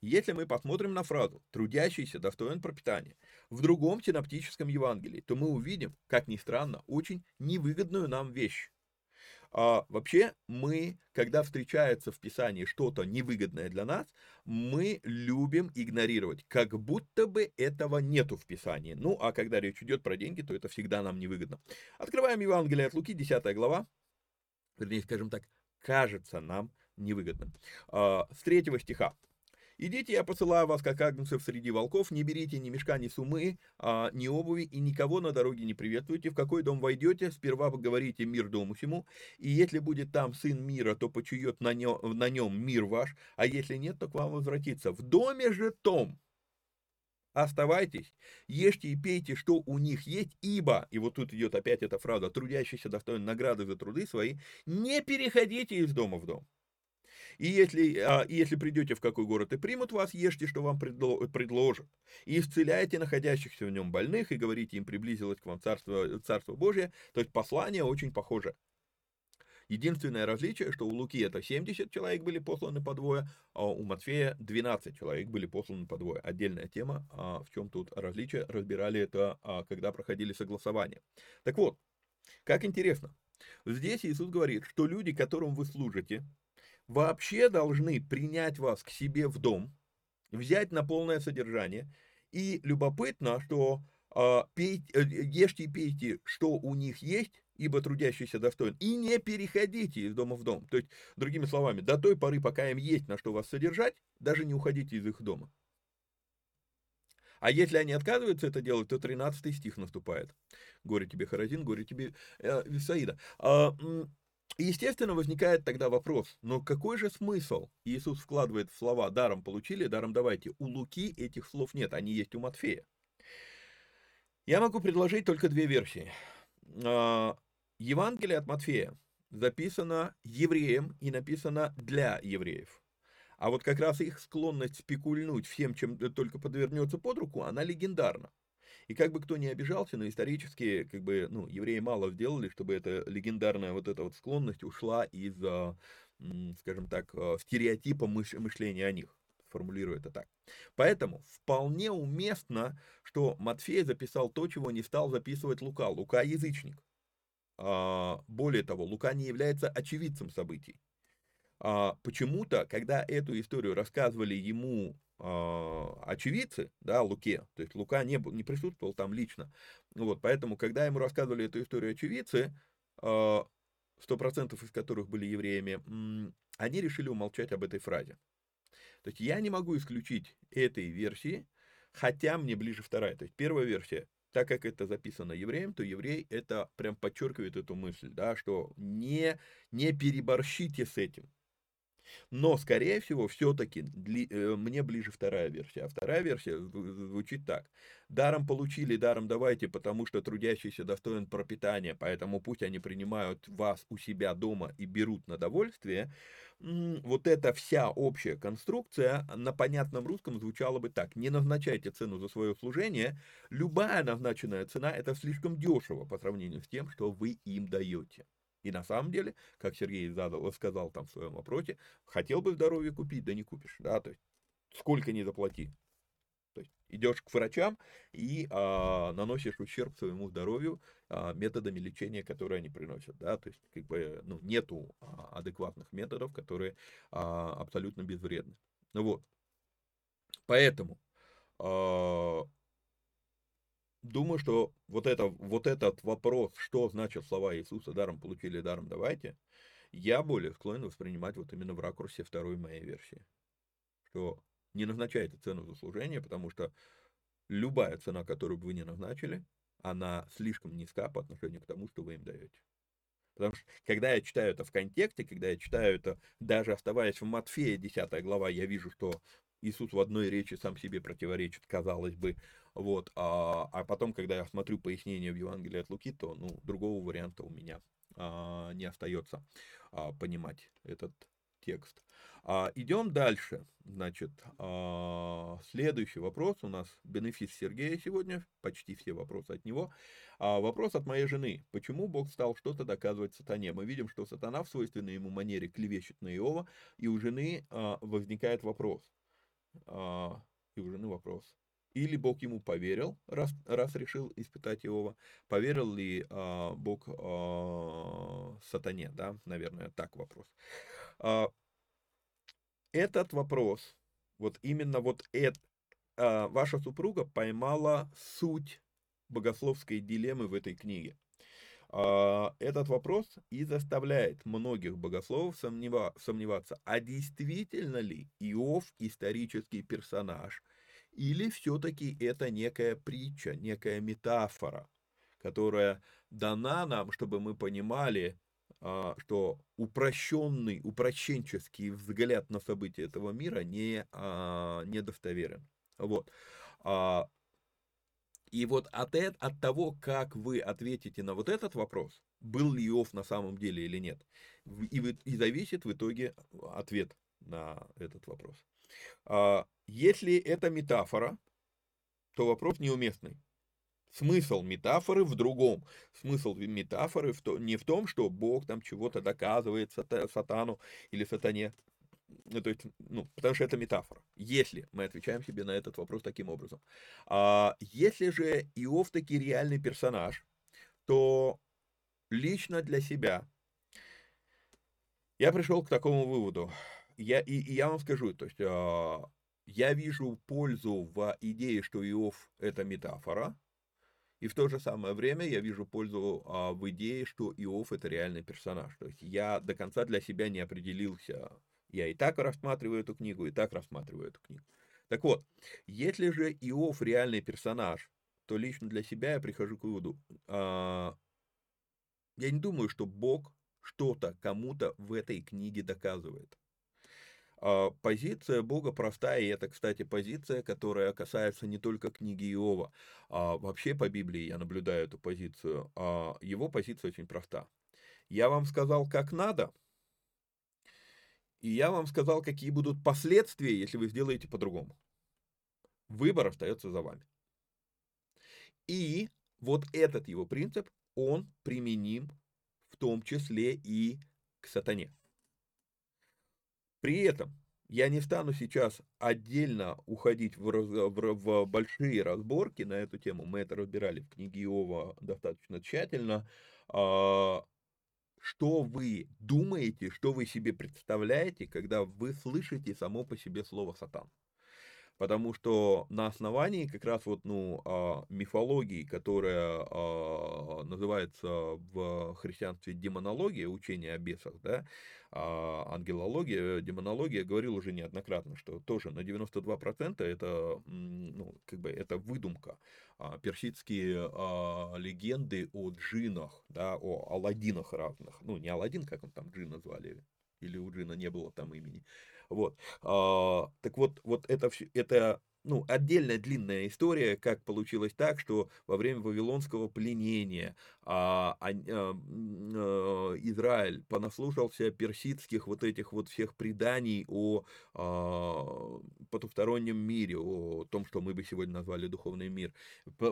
если мы посмотрим на фразу «трудящийся достоин пропитания» в другом синоптическом Евангелии, то мы увидим, как ни странно, очень невыгодную нам вещь. А вообще мы, когда встречается в Писании что-то невыгодное для нас, мы любим игнорировать, как будто бы этого нету в Писании. Ну, а когда речь идет про деньги, то это всегда нам невыгодно. Открываем Евангелие от Луки, десятая глава, вернее, скажем так, кажется нам невыгодным. А, с третьего стиха. «Идите, я посылаю вас, как агнцев среди волков, не берите ни мешка, ни сумы, а, ни обуви, и никого на дороге не приветствуйте. В какой дом войдете, сперва поговорите мир дому сему, и если будет там сын мира, то почует на нем, на нем мир ваш, а если нет, то к вам возвратится. В доме же том оставайтесь, ешьте и пейте, что у них есть, ибо», и вот тут идет опять эта фраза, «трудящийся достоин награды за труды свои, не переходите из дома в дом». И если, а, если придете в какой город и примут вас, ешьте, что вам предло, предложат, и исцеляйте находящихся в нем больных, и говорите им, приблизилось к вам Царство, Царство Божие. То есть послание очень похоже. Единственное различие, что у Луки это семьдесят человек были посланы по двое, а у Матфея двенадцать человек были посланы по двое. Отдельная тема, а, в чем тут различие, разбирали это, а, когда проходили согласование. Так вот, как интересно, здесь Иисус говорит, что люди, которым вы служите, вообще должны принять вас к себе в дом, взять на полное содержание. И любопытно, что э, пейте, э, ешьте и пейте, что у них есть, ибо трудящийся достоин, и не переходите из дома в дом. То есть, другими словами, до той поры, пока им есть на что вас содержать, даже не уходите из их дома. А если они отказываются это делать, то тринадцатый стих наступает. «Горе тебе, Хоразин, горе тебе, э, Вифсаида». Э, И, естественно, возникает тогда вопрос, но какой же смысл Иисус вкладывает в слова «даром получили, даром давайте»? У Луки этих слов нет, они есть у Матфея. Я могу предложить только две версии. Евангелие от Матфея записано евреям и написано для евреев. А вот как раз их склонность спекульнуть всем, чем только подвернется под руку, она легендарна. И как бы кто ни обижался, но исторически, как бы, ну, евреи мало сделали, чтобы эта легендарная вот эта вот склонность ушла из, скажем так, стереотипа мышления о них. Формулирую это так. Поэтому вполне уместно, что Матфей записал то, чего не стал записывать Лука. Лука язычник. Более того, Лука не является очевидцем событий. Почему-то, когда эту историю рассказывали ему очевидцы, да, Луке, то есть Лука не, был, не присутствовал там лично, вот, поэтому, когда ему рассказывали эту историю очевидцы, сто процентов из которых были евреями, они решили умолчать об этой фразе. То есть я не могу исключить этой версии, хотя мне ближе вторая. То есть первая версия, так как это записано евреем, то еврей это прям подчеркивает эту мысль, да, что не, не переборщите с этим. Но, скорее всего, все-таки мне ближе вторая версия. А вторая версия звучит так. Даром получили, даром давайте, потому что трудящийся достоин пропитания, поэтому пусть они принимают вас у себя дома и берут на довольствие. Вот эта вся общая конструкция на понятном русском звучала бы так. Не назначайте цену за свое служение. Любая назначенная цена – это слишком дешево по сравнению с тем, что вы им даете. И на самом деле, как Сергей задал, сказал там в своем вопросе, хотел бы здоровье купить, да не купишь, да, то есть сколько не заплати. То есть идешь к врачам и а, наносишь ущерб своему здоровью а, методами лечения, которые они приносят, да, то есть как бы ну, нету адекватных методов, которые а, абсолютно безвредны. Ну вот, поэтому а, думаю, что вот, это, вот этот вопрос, что значит слова Иисуса «даром получили, даром давайте», я более склонен воспринимать вот именно в ракурсе второй моей версии. Что не назначайте цену за служение, потому что любая цена, которую бы вы не назначили, она слишком низка по отношению к тому, что вы им даете. Потому что, когда я читаю это в контексте, когда я читаю это, даже оставаясь в Матфея, десятая глава, я вижу, что Иисус в одной речи сам себе противоречит, казалось бы, вот, а, а потом, когда я смотрю пояснение в Евангелии от Луки, то, ну, другого варианта у меня а, не остается а, понимать этот текст. А, идем дальше, значит, а, следующий вопрос, у нас бенефис Сергея сегодня, почти все вопросы от него, а, вопрос от моей жены, почему Бог стал что-то доказывать сатане? Мы видим, что сатана в свойственной ему манере клевещет на Иова, и у жены а, возникает вопрос. Uh, и у жены вопрос. Или Бог ему поверил, раз, раз решил испытать Иова, поверил ли uh, Бог uh, сатане, да, наверное, так вопрос. Uh, этот вопрос, вот именно вот это, uh, ваша супруга поймала суть богословской дилеммы в этой книге. Uh, этот вопрос и заставляет многих богословов сомнева- сомневаться, а действительно ли Иов исторический персонаж, или все-таки это некая притча, некая метафора, которая дана нам, чтобы мы понимали, uh, что упрощенный, упрощенческий взгляд на события этого мира не, uh, недостоверен. Вот. Uh, И вот от, от того, как вы ответите на вот этот вопрос, был ли Иов на самом деле или нет, и, и зависит в итоге ответ на этот вопрос. Если это метафора, то вопрос неуместный. Смысл метафоры в другом. Смысл метафоры в то, не в том, что Бог там чего-то доказывает сатану или сатане. Ну, то есть, ну, потому что это метафора. Если мы отвечаем себе на этот вопрос таким образом. А если же Иов таки реальный персонаж, то лично для себя я пришел к такому выводу. Я, и, и я вам скажу, то есть а, я вижу пользу в идее, что Иов это метафора, и в то же самое время я вижу пользу а, в идее, что Иов это реальный персонаж. То есть я до конца для себя не определился. Я и так рассматриваю эту книгу, и так рассматриваю эту книгу. Так вот, если же Иов реальный персонаж, то лично для себя я прихожу к выводу. А, я не думаю, что Бог что-то кому-то в этой книге доказывает. А, позиция Бога простая, и это, кстати, позиция, которая касается не только книги Иова. А, вообще по Библии я наблюдаю эту позицию. А, его позиция очень проста. Я вам сказал, как надо, и я вам сказал, какие будут последствия, если вы сделаете по-другому. Выбор остается за вами. И вот этот его принцип, он применим в том числе и к сатане. При этом я не стану сейчас отдельно уходить в, раз, в, в большие разборки на эту тему. Мы это разбирали в книге Иова достаточно тщательно. Что вы думаете, что вы себе представляете, когда вы слышите само по себе слово «сатан». Потому что на основании как раз вот, ну, мифологии, которая называется в христианстве демонология, учение о бесах, да, ангелология, демонология, говорил уже неоднократно, что тоже на девяносто два процента это, ну, как бы это выдумка. Персидские легенды о джинах, да, о аладдинах разных. Ну, не Аладдин, как он там джина звали, или у джина не было там имени. Вот. А, так вот, вот это, это ну, отдельная длинная история, как получилось так, что во время вавилонского пленения а, а, а, Израиль понаслушался персидских вот этих вот всех преданий о а, потустороннем мире, о том, что мы бы сегодня назвали духовный мир,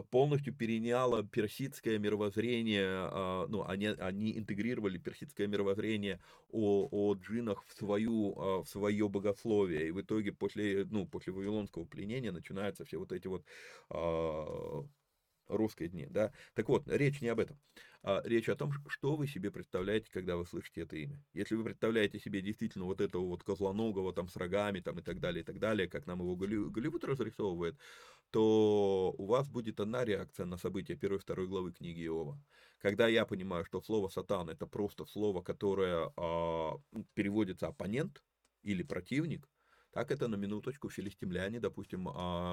полностью переняло персидское мировоззрение, а, ну, они, они интегрировали персидское мировоззрение о, о джиннах в, свою, а, в свое богословие, и в итоге после, ну, после вавилонского пленения начинаются все вот эти вот э, русские дни, да. Так вот, речь не об этом. А речь о том, что вы себе представляете, когда вы слышите это имя. Если вы представляете себе действительно вот этого вот козлоногого там с рогами там и так далее, и так далее, как нам его Голливуд разрисовывает, то у вас будет одна реакция на события первой-второй главы книги Иова. Когда я понимаю, что слово «сатан» — это просто слово, которое э, переводится «оппонент» или «противник», так это на минуточку филистимляне, допустим,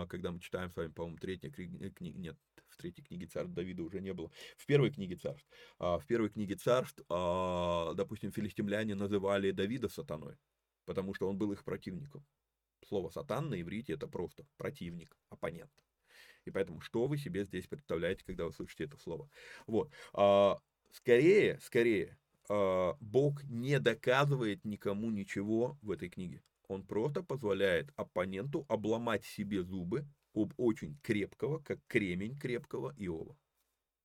когда мы читаем с вами, по-моему, третья книга, нет, в третьей книге царств Давида уже не было, в первой книге царств, в первой книге царств, допустим, филистимляне называли Давида сатаной, потому что он был их противником. Слово «сатан» на иврите — это просто противник, оппонент. И поэтому что вы себе здесь представляете, когда вы слышите это слово? Вот. Скорее, скорее, Бог не доказывает никому ничего в этой книге. Он просто позволяет оппоненту обломать себе зубы об очень крепкого, как кремень крепкого Иова.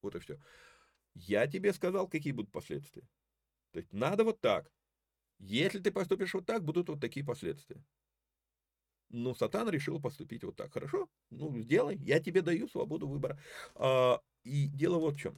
Вот и все. Я тебе сказал, какие будут последствия. То есть надо вот так. Если ты поступишь вот так, будут вот такие последствия. Ну, сатан решил поступить вот так. Хорошо? Ну, сделай. Я тебе даю свободу выбора. И дело вот в чем.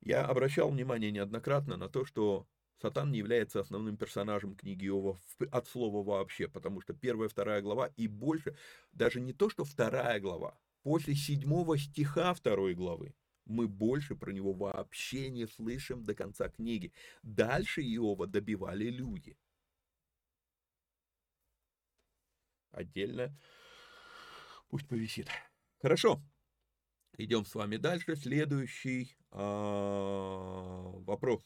Я обращал внимание неоднократно на то, что сатан не является основным персонажем книги Иова от слова вообще, потому что первая, вторая глава и больше, даже не то, что вторая глава, после седьмого стиха второй главы мы больше про него вообще не слышим до конца книги. Дальше Иова добивали люди. Отдельно. Пусть повисит. Хорошо. Идем с вами дальше. Следующий вопрос.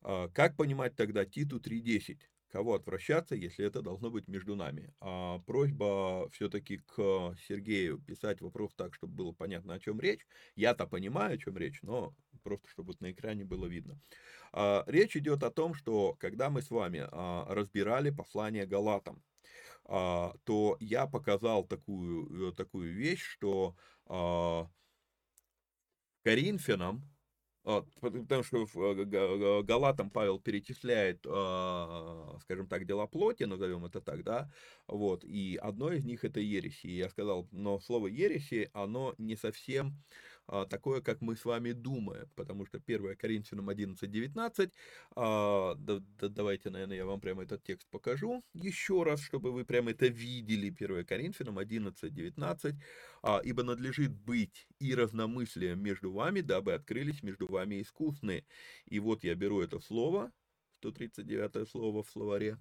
Как понимать тогда Титу три десять? Кого отвращаться, если это должно быть между нами? А просьба все-таки к Сергею писать вопрос так, чтобы было понятно, о чем речь. Я-то понимаю, о чем речь, но просто чтобы на экране было видно. А, речь идет о том, что когда мы с вами а, разбирали послание Галатам, а, то я показал такую, такую вещь, что а, Коринфянам, потому что в Галатам Павел перечисляет, скажем так, дела плоти, назовем это так, да, вот, и одно из них это ереси, я сказал, но слово ереси, оно не совсем такое, как мы с вами думаем, потому что первое Коринфянам одиннадцать девятнадцать, давайте, наверное, я вам прямо этот текст покажу еще раз, чтобы вы прямо это видели, первое Коринфянам одиннадцать девятнадцать, ибо надлежит быть и разномыслием между вами, дабы открылись между вами искусные. И вот я беру это слово, сто тридцать девятое слово в словаре,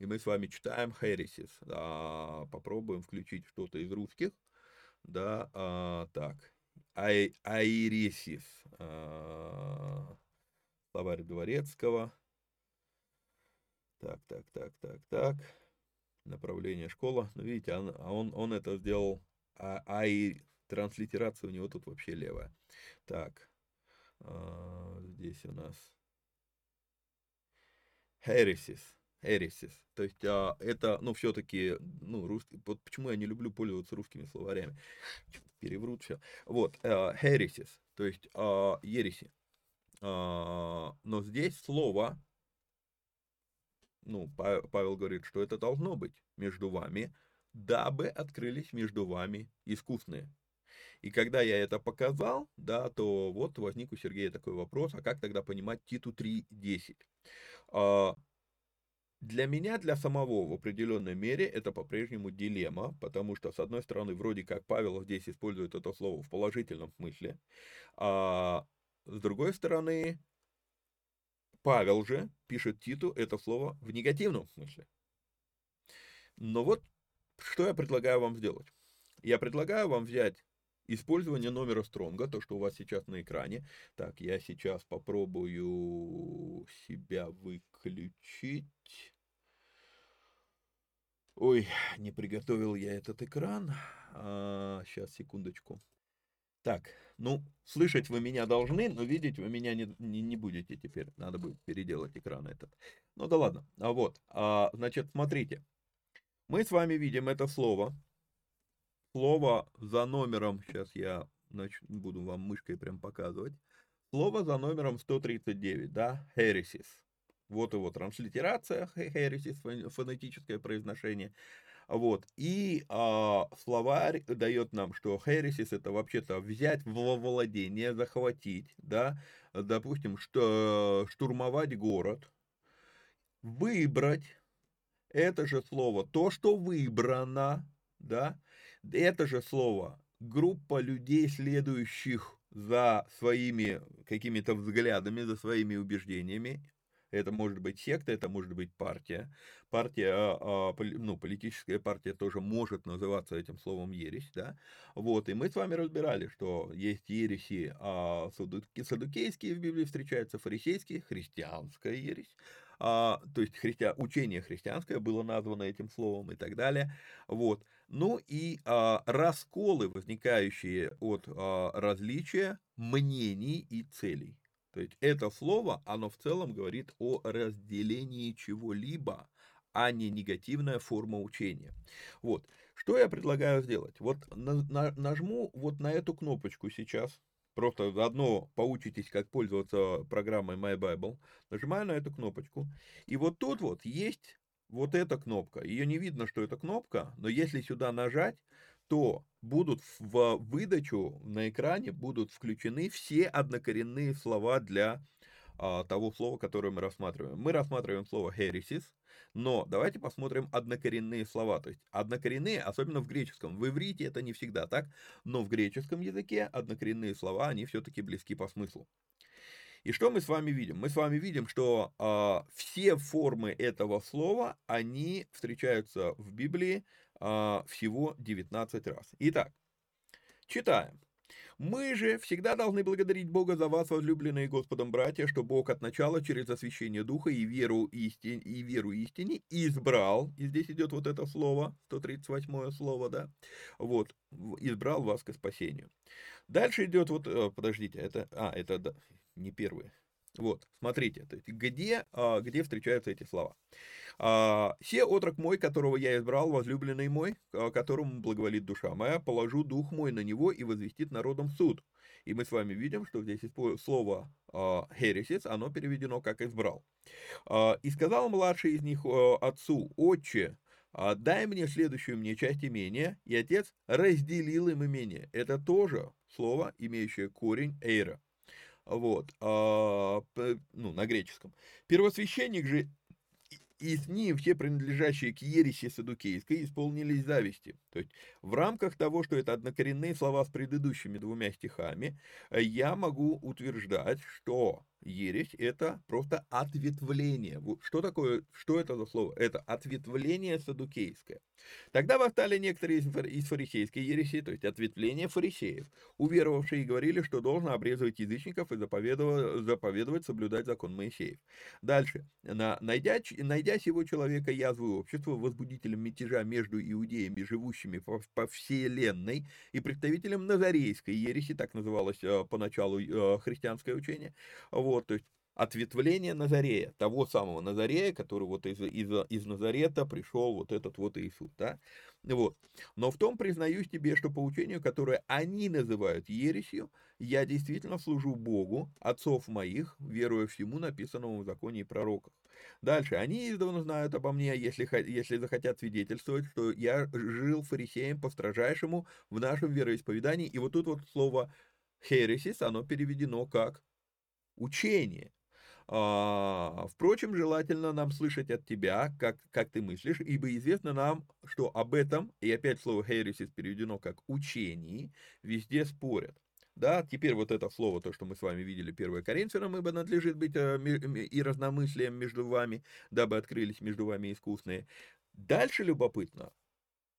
и мы с вами читаем «хересис». А, попробуем включить что-то из русских. Да, а, так. Ай, «Аиресис». А, словарь Дворецкого. Так, так, так, так, так. Направление школа. Ну, видите, он, он, он это сделал. А, ай, транслитерация у него тут вообще левая. Так. а, здесь у нас хересис. Эрисис. То есть а, это, ну, все-таки, ну, русский. Вот почему я не люблю пользоваться русскими словарями. Переврут все. Вот, хересис, то есть а, ереси. А, но здесь слово, ну, Павел говорит, что это должно быть между вами, дабы открылись между вами искусные. И когда я это показал, да, то вот возник у Сергея такой вопрос, а как тогда понимать Титу три десять? А, Для меня, для самого, в определенной мере, это по-прежнему дилемма, потому что, с одной стороны, вроде как Павел здесь использует это слово в положительном смысле, а с другой стороны, Павел же пишет Титу это слово в негативном смысле. Но вот что я предлагаю вам сделать. Я предлагаю вам взять использование номера Стронга, то, что у вас сейчас на экране. Так, я сейчас попробую себя выключить. Ой, не приготовил я этот экран. А, сейчас, секундочку. Так, ну, слышать вы меня должны, но видеть вы меня не, не, не будете теперь. Надо будет переделать экран этот. Ну да ладно. А вот, а, значит, смотрите. Мы с вами видим это слово. Слово за номером, сейчас я начну, буду вам мышкой прям показывать. Слово за номером сто тридцать девять, да, хересис. Вот его транслитерация, хересис, фонетическое произношение. Вот. И а, словарь дает нам, что хересис — это вообще-то взять во владение, захватить, да, допустим, что, штурмовать город, выбрать, это же слово, то, что выбрано, да, это же слово, группа людей, следующих за своими какими-то взглядами, за своими убеждениями. Это может быть секта, это может быть партия. Партия, ну, политическая партия тоже может называться этим словом ересь, да. Вот, и мы с вами разбирали, что есть ереси а, садукейские в Библии встречаются, фарисейские, христианская ересь. А, то есть христи... учение христианское было названо этим словом и так далее. Вот. Ну и а, расколы, возникающие от а, различия мнений и целей. То есть это слово, оно в целом говорит о разделении чего-либо, а не негативная форма учения. Вот. Что я предлагаю сделать? Вот на, на, нажму вот на эту кнопочку сейчас. Просто заодно поучитесь, как пользоваться программой My Bible. Нажимаю на эту кнопочку. И вот тут вот есть вот эта кнопка. Ее не видно, что это кнопка, но если сюда нажать, то будут в выдачу на экране будут включены все однокоренные слова для а, того слова, которое мы рассматриваем. Мы рассматриваем слово «хересис», но давайте посмотрим однокоренные слова. То есть однокоренные, особенно в греческом. В иврите это не всегда так, но в греческом языке однокоренные слова, они все-таки близки по смыслу. И что мы с вами видим? Мы с вами видим, что а, все формы этого слова, они встречаются в Библии всего девятнадцать раз. Итак, читаем. «Мы же всегда должны благодарить Бога за вас, возлюбленные Господом братья, что Бог от начала через освящение Духа и веру истине, и веру истине избрал». И здесь идет вот это слово, сто тридцать восьмое слово, да? Вот, «избрал вас к спасению». Дальше идет вот, подождите, это, а, это да, не первые. Вот, смотрите, то есть где, где встречаются эти слова. «Се отрок мой, которого я избрал, возлюбленный мой, которому благоволит душа моя, положу дух мой на него и возвестит народом суд». И мы с вами видим, что здесь слово «хересис», оно переведено как «избрал». «И сказал младший из них отцу: отче, дай мне следующую мне часть имения, и отец разделил им имение». Это тоже слово, имеющее корень «эйра». Вот, а, ну, на греческом. «Первосвященник же и с ним все принадлежащие к ереси садукейской исполнились зависти». То есть в рамках того, что это однокоренные слова с предыдущими двумя стихами, я могу утверждать, что Ересь – это просто ответвление. Что такое, что это за слово? Это ответвление саддукейское. Тогда восстали некоторые из фарисейской ереси, то есть ответвление фарисеев, уверовавшие и говорили, что должно обрезывать язычников и заповедовать, заповедовать соблюдать закон Моисеев. Дальше. Найдя, найдя сего человека язву общества, возбудителем мятежа между иудеями, живущими по, по вселенной, и представителем назарейской ереси, так называлось поначалу христианское учение, вот, то есть ответвление Назарея, того самого Назарея, который вот из, из, из Назарета пришел вот этот вот Иисус, да, вот. Но в том признаюсь тебе, что по учению, которое они называют ересью, я действительно служу Богу, отцов моих, веруя всему написанному в законе и пророках. Дальше, они издавна знают обо мне, если, если захотят свидетельствовать, что я жил фарисеем по строжайшему в нашем вероисповедании, и вот тут вот слово «хересис», оно переведено как «учение». Впрочем, желательно нам слышать от тебя, как, как ты мыслишь, ибо известно нам, что об этом, и опять слово «хересис» переведено как «учении», везде спорят. Да, теперь вот это слово, то, что мы с вами видели, первое Коринфянам, ибо надлежит быть и разномыслием между вами, дабы открылись между вами искусные. Дальше любопытно.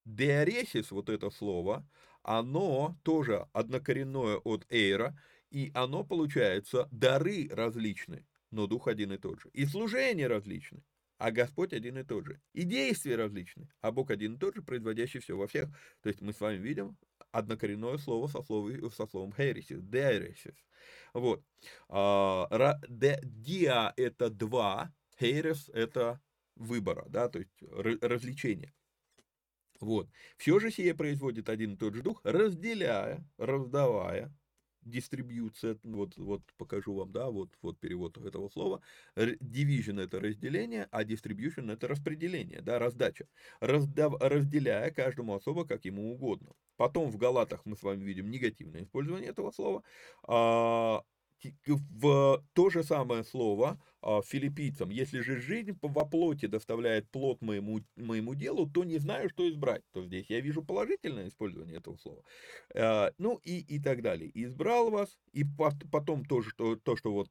«Деоресис», вот это слово, оно тоже однокоренное от «эйра», и оно, получается, дары различны, но дух один и тот же. И служения различны, а Господь один и тот же. И действия различны, а Бог один и тот же, производящий все во всех. То есть мы с вами видим однокоренное слово со, словом, со словом «хересис», «деоресис». Вот. «Диа» — это «два», «херес» — это «выбора», да, то есть «развлечение». Вот. Все же сие производит один и тот же дух, разделяя, раздавая. Дистрибьюция, вот, вот покажу вам, да, вот, вот перевод этого слова. Division — это разделение, а distribution — это распределение, да, раздача. Раздав, разделяя каждому особо, как ему угодно. Потом в Галатах мы с вами видим негативное использование этого слова. А, в то же самое слово филиппийцам. «Если же жизнь во плоти доставляет плод моему, моему делу, то не знаю, что избрать». То здесь я вижу положительное использование этого слова. Ну и, и так далее. «Избрал вас». И потом то, что, то, что вот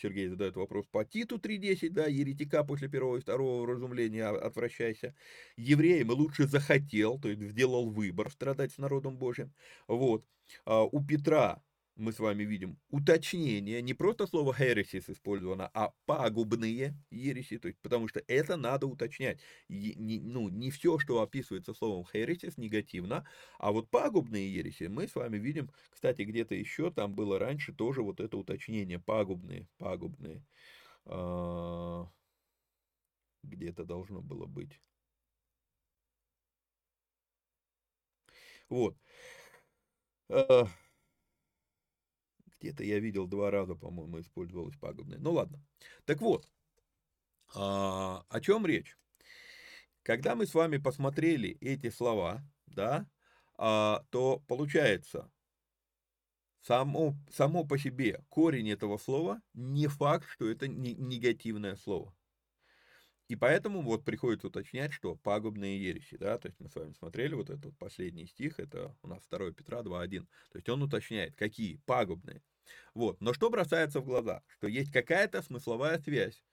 Сергей задает вопрос по Титу три десять, да, еретика после первого и второго разумления отвращайся. Евреям лучше захотел, то есть сделал выбор страдать с народом Божьим. Вот. У Петра мы с вами видим уточнение, не просто слово «хересис» использовано, а «пагубные ереси», то есть, потому что это надо уточнять. И, не, ну, не все, что описывается словом «хересис», негативно, а вот «пагубные ереси» мы с вами видим, кстати, где-то еще, там было раньше тоже вот это уточнение «пагубные», «пагубные». Где-то должно было быть. Вот. Где-то я видел два раза, по-моему, использовалось пагубное. Ну ладно. Так вот, о чем речь? Когда мы с вами посмотрели эти слова, да, то получается, само, само по себе корень этого слова не факт, что это негативное слово. И поэтому вот приходится уточнять, что пагубные ереси, да, то есть мы с вами смотрели вот этот последний стих, это у нас второе Петра два один, то есть он уточняет, какие пагубные. Вот, но что бросается в глаза, что есть какая-то смысловая связь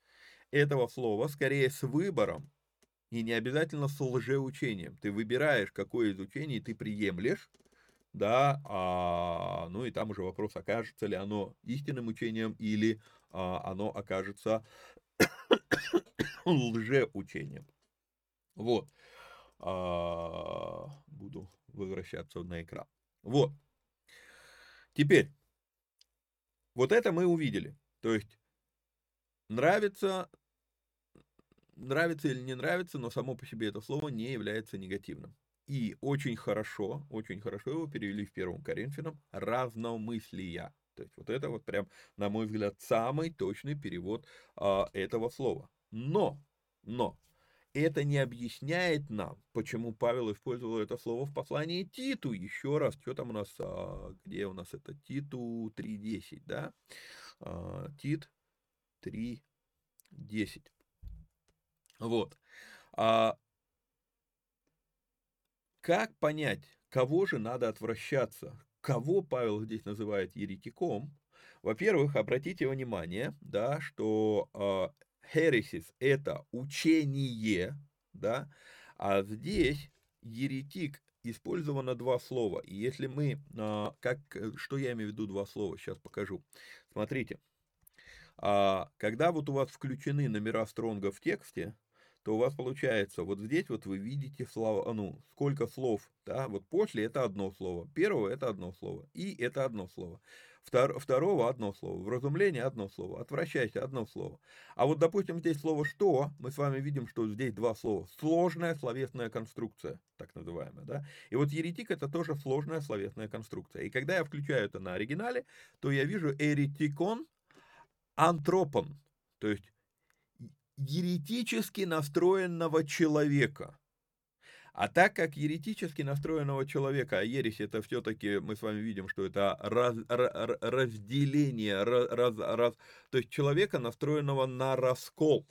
этого слова скорее с выбором и не обязательно с лжеучением. Ты выбираешь, какое из учений ты приемлешь, да, а, ну и там уже вопрос, окажется ли оно истинным учением или а, оно окажется лжеучением. Вот. А, буду возвращаться на экран. Вот. Теперь. Вот это мы увидели. То есть, нравится, нравится или не нравится, но само по себе это слово не является негативным. И очень хорошо, очень хорошо его перевели в первое Коринфянам «разномыслия». То есть, вот это вот прям, на мой взгляд, самый точный перевод а, этого слова. Но, но, это не объясняет нам, почему Павел использовал это слово в послании Титу. Еще раз, что там у нас, а, где у нас это Титу три десять, да? А, Тит три десять. Вот. А, как понять, кого же надо отвращаться? Кого Павел здесь называет еретиком? Во-первых, обратите внимание, да, что хересис – это учение, да, а здесь еретик использовано два слова. И если мы, как, что я имею в виду два слова, сейчас покажу. Смотрите, когда вот у вас включены номера Стронга в тексте, то у вас получается, вот здесь вот вы видите слова, ну, сколько слов, да, вот после это одно слово, первого это одно слово, и это одно слово, втор, второго одно слово, вразумление одно слово, отвращайся одно слово. А вот, допустим, здесь слово «что», мы с вами видим, что здесь два слова, сложная словесная конструкция, так называемая, да, и вот еретик это тоже сложная словесная конструкция, и когда я включаю это на оригинале, то я вижу «эретикон антропон», то есть еретически настроенного человека. А так как еретически настроенного человека, а ересь это все-таки, мы с вами видим, что это раз, раз, разделение, раз, раз, то есть человека, настроенного на раскол,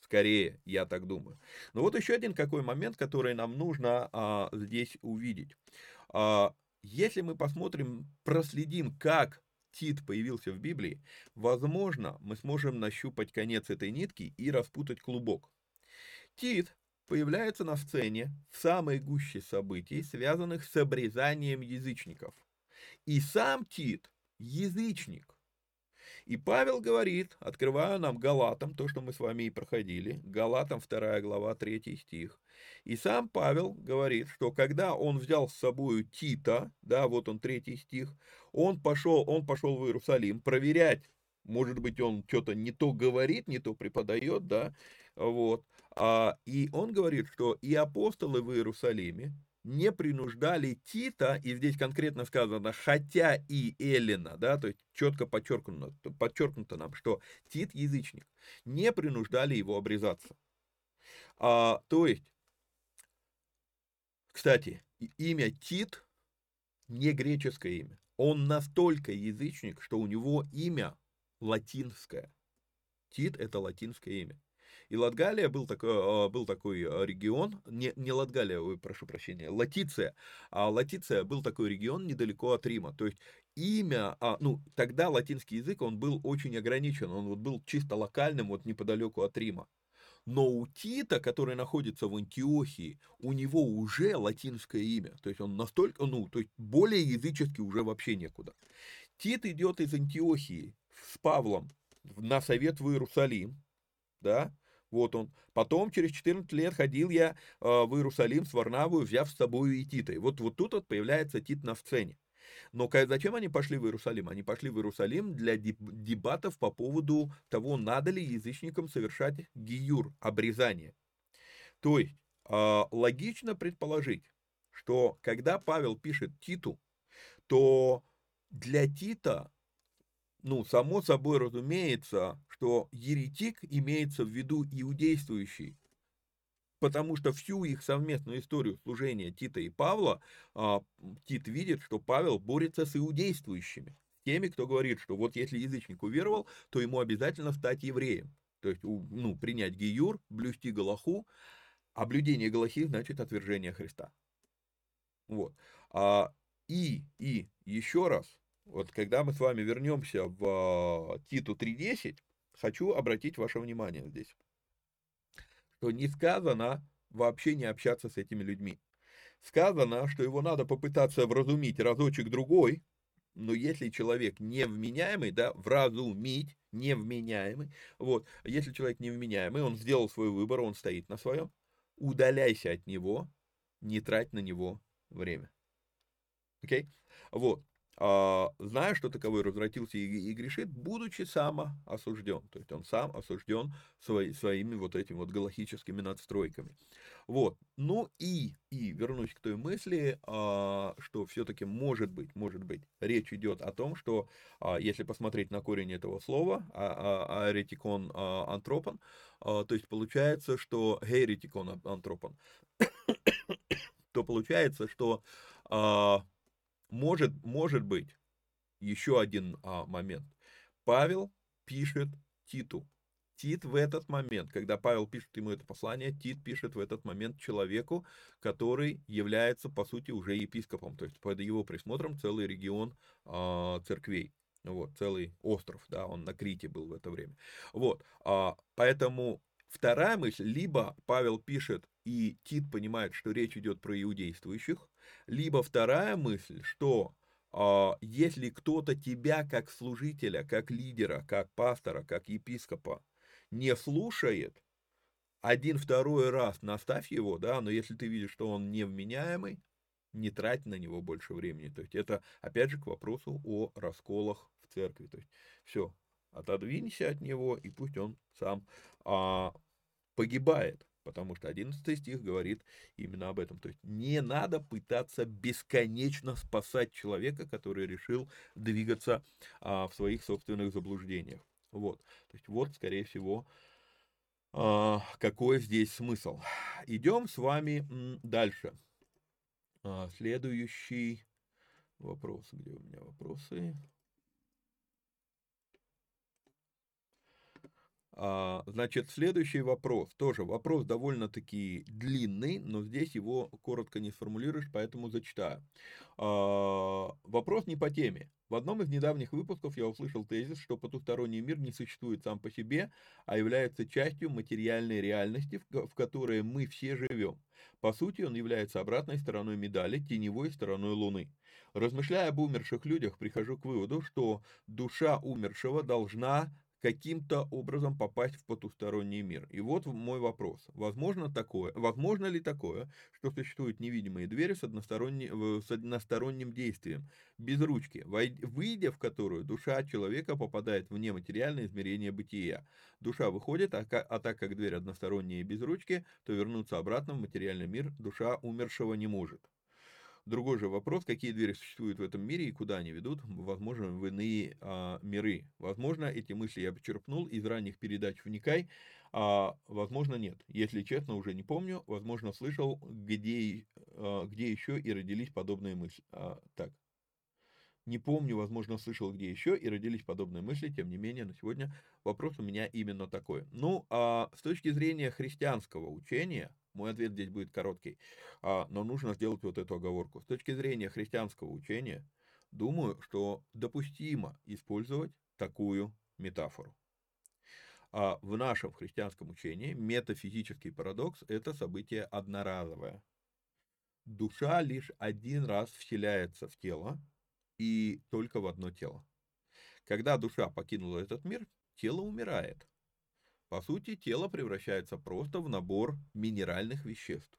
скорее, я так думаю. Но вот еще один какой момент, который нам нужно а, здесь увидеть. А, если мы посмотрим, проследим, как Тит появился в Библии, возможно, мы сможем нащупать конец этой нитки и распутать клубок. Тит появляется на сцене в самой гуще событий, связанных с обрезанием язычников. И сам Тит – язычник. И Павел говорит, открывая нам Галатам, то, что мы с вами и проходили, Галатам вторая глава, третий стих. И сам Павел говорит, что когда он взял с собой Тита, да, вот он третий стих, он пошел, он пошел в Иерусалим проверять, может быть, он что-то не то говорит, не то преподает, да, вот. А, и он говорит, что и апостолы в Иерусалиме не принуждали Тита, и здесь конкретно сказано, хотя и Эллина, да, то есть четко подчеркнуто, подчеркнуто нам, что Тит язычник, не принуждали его обрезаться. А, то есть, кстати, имя Тит не греческое имя. Он настолько язычник, что у него имя латинское. Тит – это латинское имя. И Латгалия был такой, был такой регион, не, не Латгалия, ой, прошу прощения, Латиция. А Латиция был такой регион недалеко от Рима. То есть имя, а, ну, тогда латинский язык, он был очень ограничен, он вот был чисто локальным, вот неподалеку от Рима. Но у Тита, который находится в Антиохии, у него уже латинское имя. То есть он настолько, ну, то есть более язычески уже вообще некуда. Тит идет из Антиохии с Павлом на совет в Иерусалим, да, вот он. Потом через четырнадцать лет ходил я в Иерусалим с Варнавою, взяв с собой и Тита. И вот, вот тут вот появляется Тит на сцене. Но зачем они пошли в Иерусалим? Они пошли в Иерусалим для дебатов по поводу того, надо ли язычникам совершать гиюр, обрезание. То есть, логично предположить, что когда Павел пишет Титу, то для Тита, ну, само собой разумеется, что еретик имеется в виду иудействующий, потому что всю их совместную историю служения Тита и Павла, Тит видит, что Павел борется с иудействующими, теми, кто говорит, что вот если язычник уверовал, то ему обязательно стать евреем, то есть, ну, принять гиюр, блюсти галаху, а блюдение галахи значит отвержение Христа. Вот. И, и еще раз, вот когда мы с вами вернемся в Титу три десять, хочу обратить ваше внимание здесь, что не сказано вообще не общаться с этими людьми. Сказано, что его надо попытаться вразумить разочек-другой, но если человек невменяемый, да, вразумить, невменяемый, вот, если человек невменяемый, он сделал свой выбор, он стоит на своем, удаляйся от него, не трать на него время. Окей? Вот. Зная, что таковой развратился и грешит, будучи самоосужден. То есть он сам осужден свои, своими вот этими вот галахическими надстройками. Вот. Ну и, и вернусь к той мысли, что все-таки может быть, может быть, речь идет о том, что если посмотреть на корень этого слова, аэретикон антропон, то есть получается, что геретикон антропон, то получается, что Может, может быть, еще один а, момент. Павел пишет Титу. Тит в этот момент, когда Павел пишет ему это послание, Тит пишет в этот момент человеку, который является, по сути, уже епископом. То есть под его присмотром целый регион а, церквей. Вот, целый остров, да, он на Крите был в это время. Вот, а, поэтому вторая мысль, либо Павел пишет, и Тит понимает, что речь идет про иудействующих, либо вторая мысль, что а, если кто-то тебя как служителя, как лидера, как пастора, как епископа не слушает, один-второй раз наставь его, да, но если ты видишь, что он невменяемый, не трать на него больше времени. То есть это, опять же, к вопросу о расколах в церкви. То есть все, отодвинься от него, и пусть он сам а, погибает. Потому что одиннадцатый стих говорит именно об этом. То есть не надо пытаться бесконечно спасать человека, который решил двигаться а, в своих собственных заблуждениях. Вот, то есть вот, скорее всего, а, какой здесь смысл. Идем с вами дальше. Следующий вопрос. Где у меня вопросы? Значит, следующий вопрос. Тоже вопрос довольно-таки длинный, но здесь его коротко не сформулируешь, поэтому зачитаю. Вопрос не по теме. В одном из недавних выпусков я услышал тезис, что потусторонний мир не существует сам по себе, а является частью материальной реальности, в которой мы все живем. По сути, он является обратной стороной медали, теневой стороной Луны. Размышляя об умерших людях, прихожу к выводу, что душа умершего должна каким-то образом попасть в потусторонний мир. И вот мой вопрос. Возможно, такое, возможно ли такое, что существуют невидимые двери с, односторонне, с односторонним действием, без ручки, выйдя в которую душа человека попадает в нематериальное измерение бытия? Душа выходит, а, а так как дверь односторонняя и без ручки, то вернуться обратно в материальный мир душа умершего не может. Другой же вопрос, какие двери существуют в этом мире и куда они ведут, возможно, в иные а, миры. Возможно, эти мысли я почерпнул из ранних передач «Вникай», а, возможно, нет. Если честно, уже не помню, возможно, слышал, где, а, где еще и родились подобные мысли. А, так, не помню, возможно, слышал, где еще и родились подобные мысли, тем не менее, на сегодня вопрос у меня именно такой. Ну, а с точки зрения христианского учения, мой ответ здесь будет короткий, но нужно сделать вот эту оговорку. С точки зрения христианского учения, думаю, что допустимо использовать такую метафору. В нашем христианском учении метафизический парадокс – это событие одноразовое. Душа лишь один раз вселяется в тело и только в одно тело. Когда душа покинула этот мир, тело умирает. По сути, тело превращается просто в набор минеральных веществ.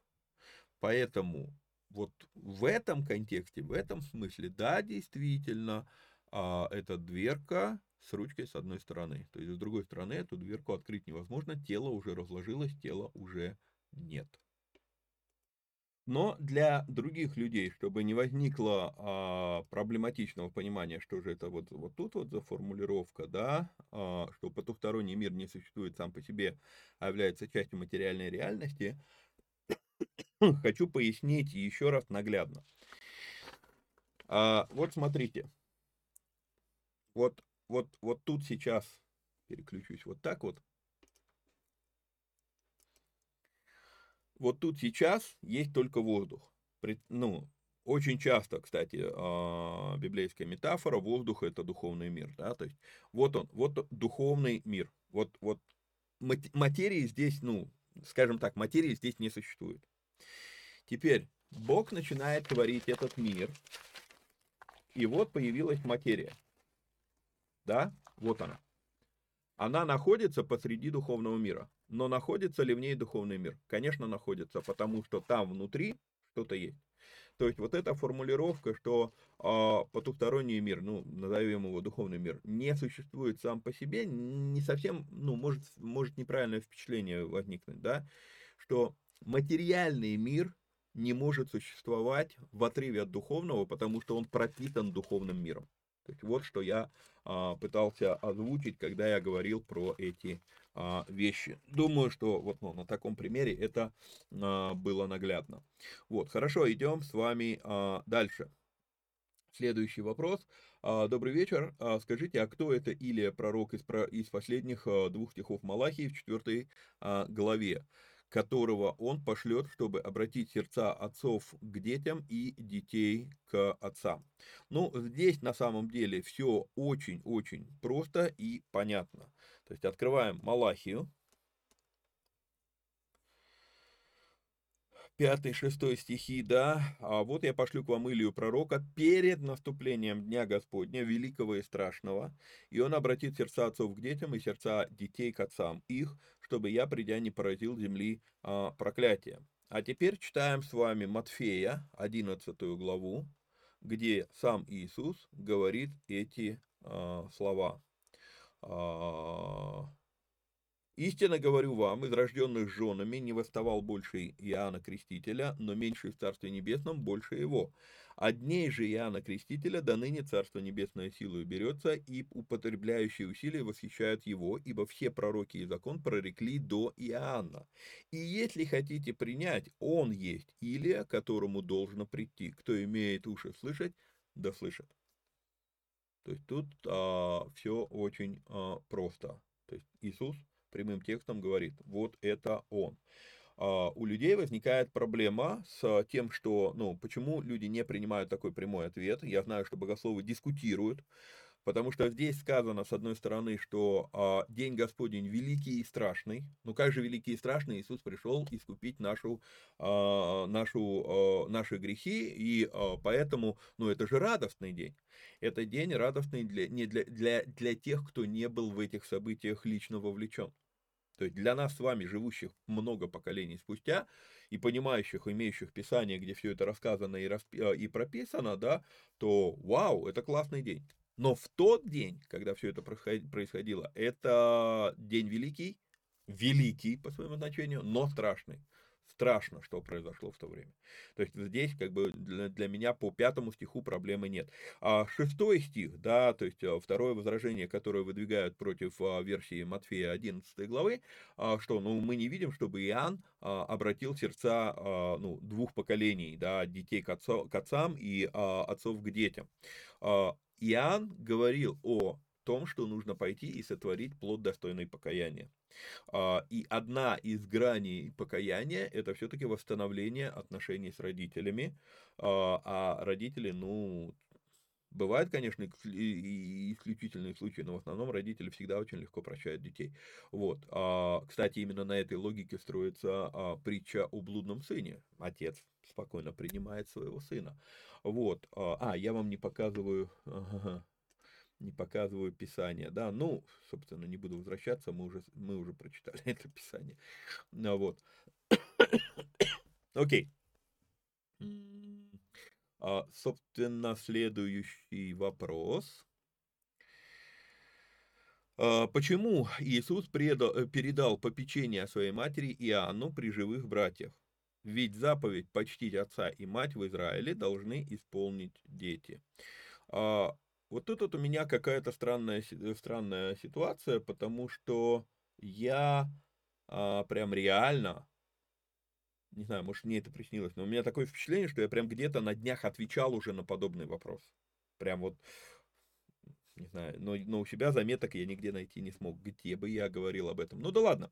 Поэтому вот в этом контексте, в этом смысле, да, действительно, эта дверка с ручкой с одной стороны. То есть, с другой стороны, эту дверку открыть невозможно, тело уже разложилось, тела уже нет. Но для других людей, чтобы не возникло а, проблематичного понимания, что же это вот, вот тут вот за формулировка, да, а, что потусторонний мир не существует сам по себе, а является частью материальной реальности, хочу пояснить еще раз наглядно. А, вот смотрите, вот, вот, вот тут сейчас переключусь вот так вот. Вот тут сейчас есть только воздух. Ну, очень часто, кстати, библейская метафора, воздух – это духовный мир. Да? То есть, вот он, вот духовный мир. Вот, вот материи здесь, ну, скажем так, материи здесь не существует. Теперь Бог начинает творить этот мир. И вот появилась материя. Да, вот она. Она находится посреди духовного мира. Но находится ли в ней духовный мир? Конечно, находится, потому что там внутри что-то есть. То есть вот эта формулировка, что э, потусторонний мир, ну, назовем его духовный мир, не существует сам по себе, не совсем, ну, может, может неправильное впечатление возникнуть, да, что материальный мир не может существовать в отрыве от духовного, потому что он пропитан духовным миром. То есть вот что я а, пытался озвучить, когда я говорил про эти а, вещи. Думаю, что вот ну, на таком примере это а, было наглядно. Вот, хорошо, идем с вами а, дальше. Следующий вопрос. А, добрый вечер. А, скажите, а кто это Илия, пророк из, из последних а, двух стихов Малахии в четвёртой а, главе? которого Он пошлет, чтобы обратить сердца отцов к детям и детей к отцам. Ну, здесь на самом деле все очень-очень просто и понятно. То есть открываем Малахию, пятый-шестой стихи, да. А вот я пошлю к вам Илию пророка перед наступлением Дня Господня, великого и страшного, и он обратит сердца отцов к детям и сердца детей к отцам их, чтобы я, придя, не поразил земли а, проклятием. А теперь читаем с вами Матфея, одиннадцатую главу, где сам Иисус говорит эти а, слова. А, «Истинно говорю вам, из рожденных женами не восставал больше Иоанна Крестителя, но меньше в Царстве Небесном больше его. От дней же Иоанна Крестителя до ныне Царство Небесное силою берется, и употребляющие усилия восхищают его, ибо все пророки и закон прорекли до Иоанна. И если хотите принять, он есть Илия, которому должно прийти. Кто имеет уши слышать, да слышит». То есть тут а, все очень а, просто. То есть Иисус прямым текстом говорит, вот это он. А у людей возникает проблема с тем, что, ну, почему люди не принимают такой прямой ответ. Я знаю, что богословы дискутируют, потому что здесь сказано, с одной стороны, что а, день Господень великий и страшный. Ну, как же великий и страшный? Иисус пришел искупить нашу, а, нашу, а, наши грехи, и а, поэтому, ну, это же радостный день. Это день радостный для, не для, для, для тех, кто не был в этих событиях лично вовлечен. То есть для нас с вами, живущих много поколений спустя, и понимающих, имеющих Писание, где все это рассказано и, расп... и прописано, да, то вау, это классный день. Но в тот день, когда все это происходило, это день великий, великий по своему значению, но страшный. Страшно, что произошло в то время. То есть здесь как бы для, для меня по пятому стиху проблемы нет. А шестой стих, да, то есть второе возражение, которое выдвигают против а, версии Матфея одиннадцатой главы, а, что, ну, мы не видим, чтобы Иоанн а, обратил сердца а, ну, двух поколений, да, детей к, отцо, к отцам и а, отцов к детям. А, Иоанн говорил о том, что нужно пойти и сотворить плод, достойный покаяния. И одна из граней покаяния – это все-таки восстановление отношений с родителями. А родители, ну, бывают, конечно, и исключительные случаи, но в основном родители всегда очень легко прощают детей. Вот. Кстати, именно на этой логике строится притча о блудном сыне. Отец спокойно принимает своего сына. Вот. А, я вам не показываю... Не показываю Писание, да, ну, собственно, не буду возвращаться, мы уже, мы уже прочитали это Писание, ну, вот, окей, okay. а, собственно, следующий вопрос. Почему Иисус предал, передал попечение своей матери Иоанну при живых братьях? Ведь заповедь «Почтить отца и мать» в Израиле должны исполнить дети. Вот тут вот у меня какая-то странная, странная ситуация, потому что я а, прям реально, не знаю, может, мне это приснилось, но у меня такое впечатление, что я прям где-то на днях отвечал уже на подобный вопрос. Прям вот, не знаю, но, но у себя заметок я нигде найти не смог, где бы я говорил об этом. Ну да ладно.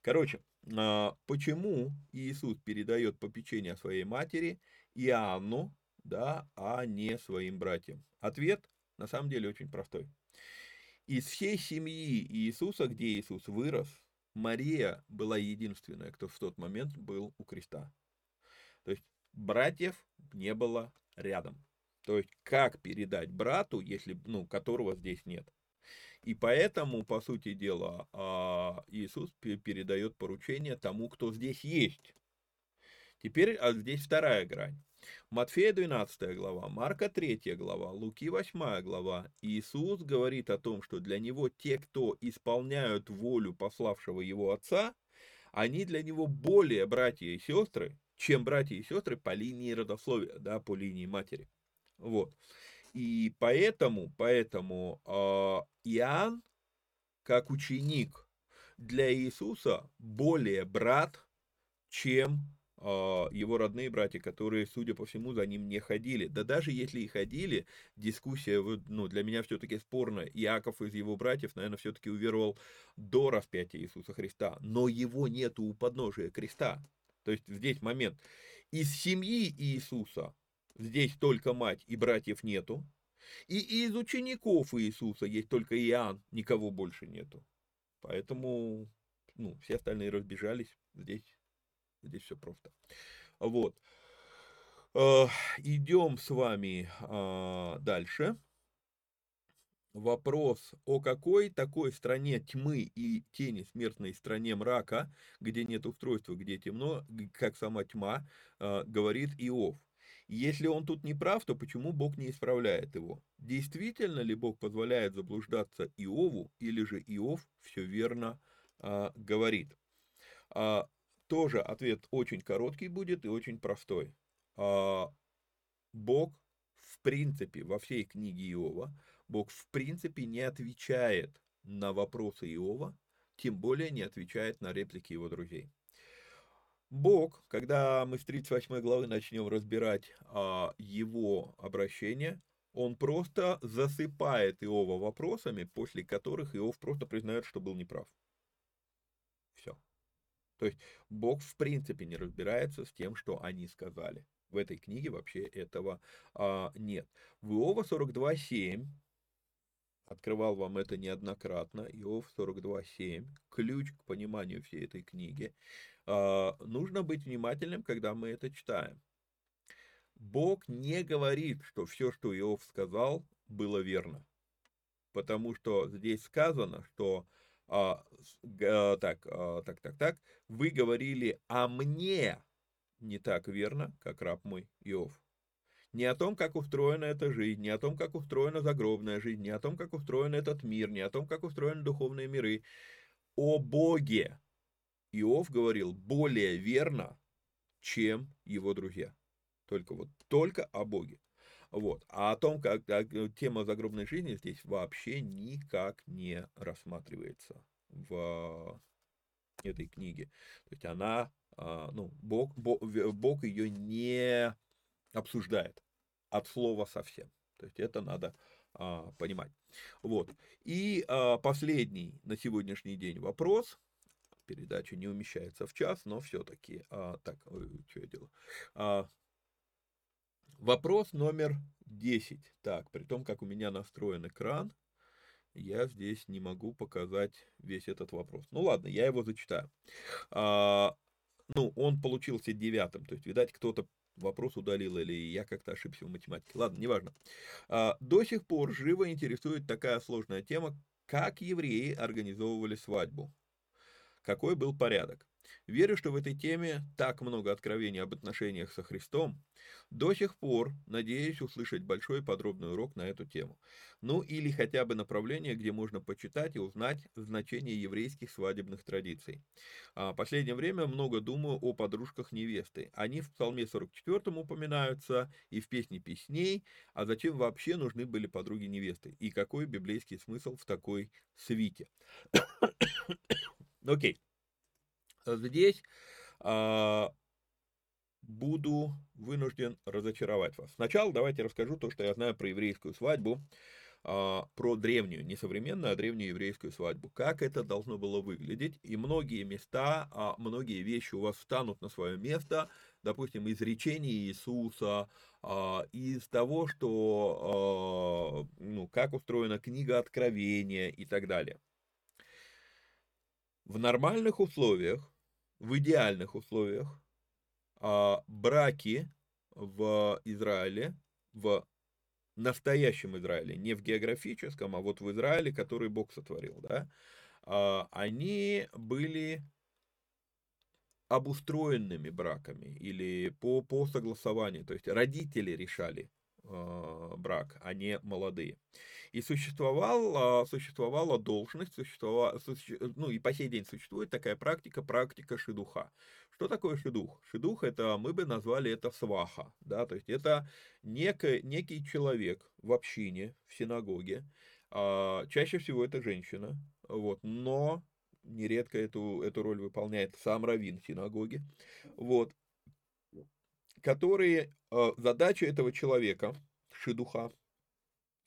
Короче, а, почему Иисус передает попечение своей матери Иоанну, да, а не своим братьям? Ответ на самом деле очень простой. Из всей семьи Иисуса, где Иисус вырос, Мария была единственная, кто в тот момент был у креста. То есть братьев не было рядом. То есть как передать брату, если, ну, которого здесь нет? И поэтому, по сути дела, Иисус передает поручение тому, кто здесь есть. Теперь а здесь вторая грань. Матфея двенадцатая глава, Марка третья глава, Луки восьмая глава. Иисус говорит о том, что для него те, кто исполняют волю пославшего его отца, они для него более братья и сестры, чем братья и сестры по линии родословия, да, по линии матери. Вот. И поэтому, поэтому э, Иоанн, как ученик, для Иисуса более брат, чем его родные братья, которые, судя по всему, за ним не ходили. Да даже если и ходили, дискуссия, ну, для меня все-таки спорная. Иаков из его братьев, наверное, все-таки уверовал до распятия Иисуса Христа, но его нету у подножия креста. То есть здесь момент. Из семьи Иисуса здесь только мать и братьев нету, и из учеников Иисуса есть только Иоанн, никого больше нету. Поэтому, ну, все остальные разбежались, здесь... Здесь все просто. Вот. Идем с вами дальше. Вопрос, о какой такой стране тьмы и тени смертной, стране мрака, где нет устройства, где темно, как сама тьма, говорит Иов. Если он тут не прав, то почему Бог не исправляет его? Действительно ли Бог позволяет заблуждаться Иову, или же Иов все верно говорит? Тоже ответ очень короткий будет и очень простой. Бог, в принципе, во всей книге Иова, Бог, в принципе, не отвечает на вопросы Иова, тем более не отвечает на реплики его друзей. Бог, когда мы с тридцать восьмой главы начнем разбирать его обращение, он просто засыпает Иова вопросами, после которых Иов просто признает, что был неправ. Все. То есть Бог в принципе не разбирается с тем, что они сказали. В этой книге вообще этого а, нет. В Иова сорок два семь, открывал вам это неоднократно, Иов сорок два семь, ключ к пониманию всей этой книги. А, нужно быть внимательным, когда мы это читаем. Бог не говорит, что все, что Иов сказал, было верно. Потому что здесь сказано, что... А, так, а, так, так, так, вы говорили о мне не так верно, как раб мой Иов. Не о том, как устроена эта жизнь, не о том, как устроена загробная жизнь, не о том, как устроен этот мир, не о том, как устроены духовные миры. О Боге Иов говорил более верно, чем его друзья. Только вот, только о Боге. Вот. А о том, как тема загробной жизни здесь вообще никак не рассматривается в этой книге. То есть она, ну, Бог, Бог, Бог ее не обсуждает от слова совсем. То есть это надо а, понимать. Вот. И а, последний на сегодняшний день вопрос. Передача не умещается в час, но все-таки... А, так, ой, что я делаю? А, Вопрос номер десять. Так, при том, как у меня настроен экран, я здесь не могу показать весь этот вопрос. Ну ладно, я его зачитаю. А, ну, он получился девятым. То есть, видать, кто-то вопрос удалил, или я как-то ошибся в математике. Ладно, неважно. А, до сих пор живо интересует такая сложная тема, как евреи организовывали свадьбу. Какой был порядок? Верю, что в этой теме так много откровений об отношениях со Христом. До сих пор надеюсь услышать большой и подробный урок на эту тему. Ну или хотя бы направление, где можно почитать и узнать значение еврейских свадебных традиций. В последнее время много думаю о подружках невесты. Они в Псалме сорок четвёртом упоминаются и в Песне песней. А зачем вообще нужны были подруги невесты? И какой библейский смысл в такой свите? Окей. Okay. Здесь а, буду вынужден разочаровать вас. Сначала давайте расскажу то, что я знаю про еврейскую свадьбу, а, про древнюю, не современную, а древнюю еврейскую свадьбу. Как это должно было выглядеть, и многие места, а, многие вещи у вас встанут на свое место, допустим, из речений Иисуса, а, из того, что, а, ну, как устроена книга Откровения и так далее. В нормальных условиях, в идеальных условиях, браки в Израиле, в настоящем Израиле, не в географическом, а вот в Израиле, который Бог сотворил, да, они были обустроенными браками или по, по согласованию, то есть родители решали брак, а не молодые. И существовала, существовала должность, существовала, суще, ну и по сей день существует такая практика, практика шидуха. Что такое шидух? Шидух — это, мы бы назвали это сваха, да, то есть это некий, некий человек в общине, в синагоге, а, чаще всего это женщина, вот, но нередко эту, эту роль выполняет сам раввин синагоги, вот, которые, задача этого человека, шидуха,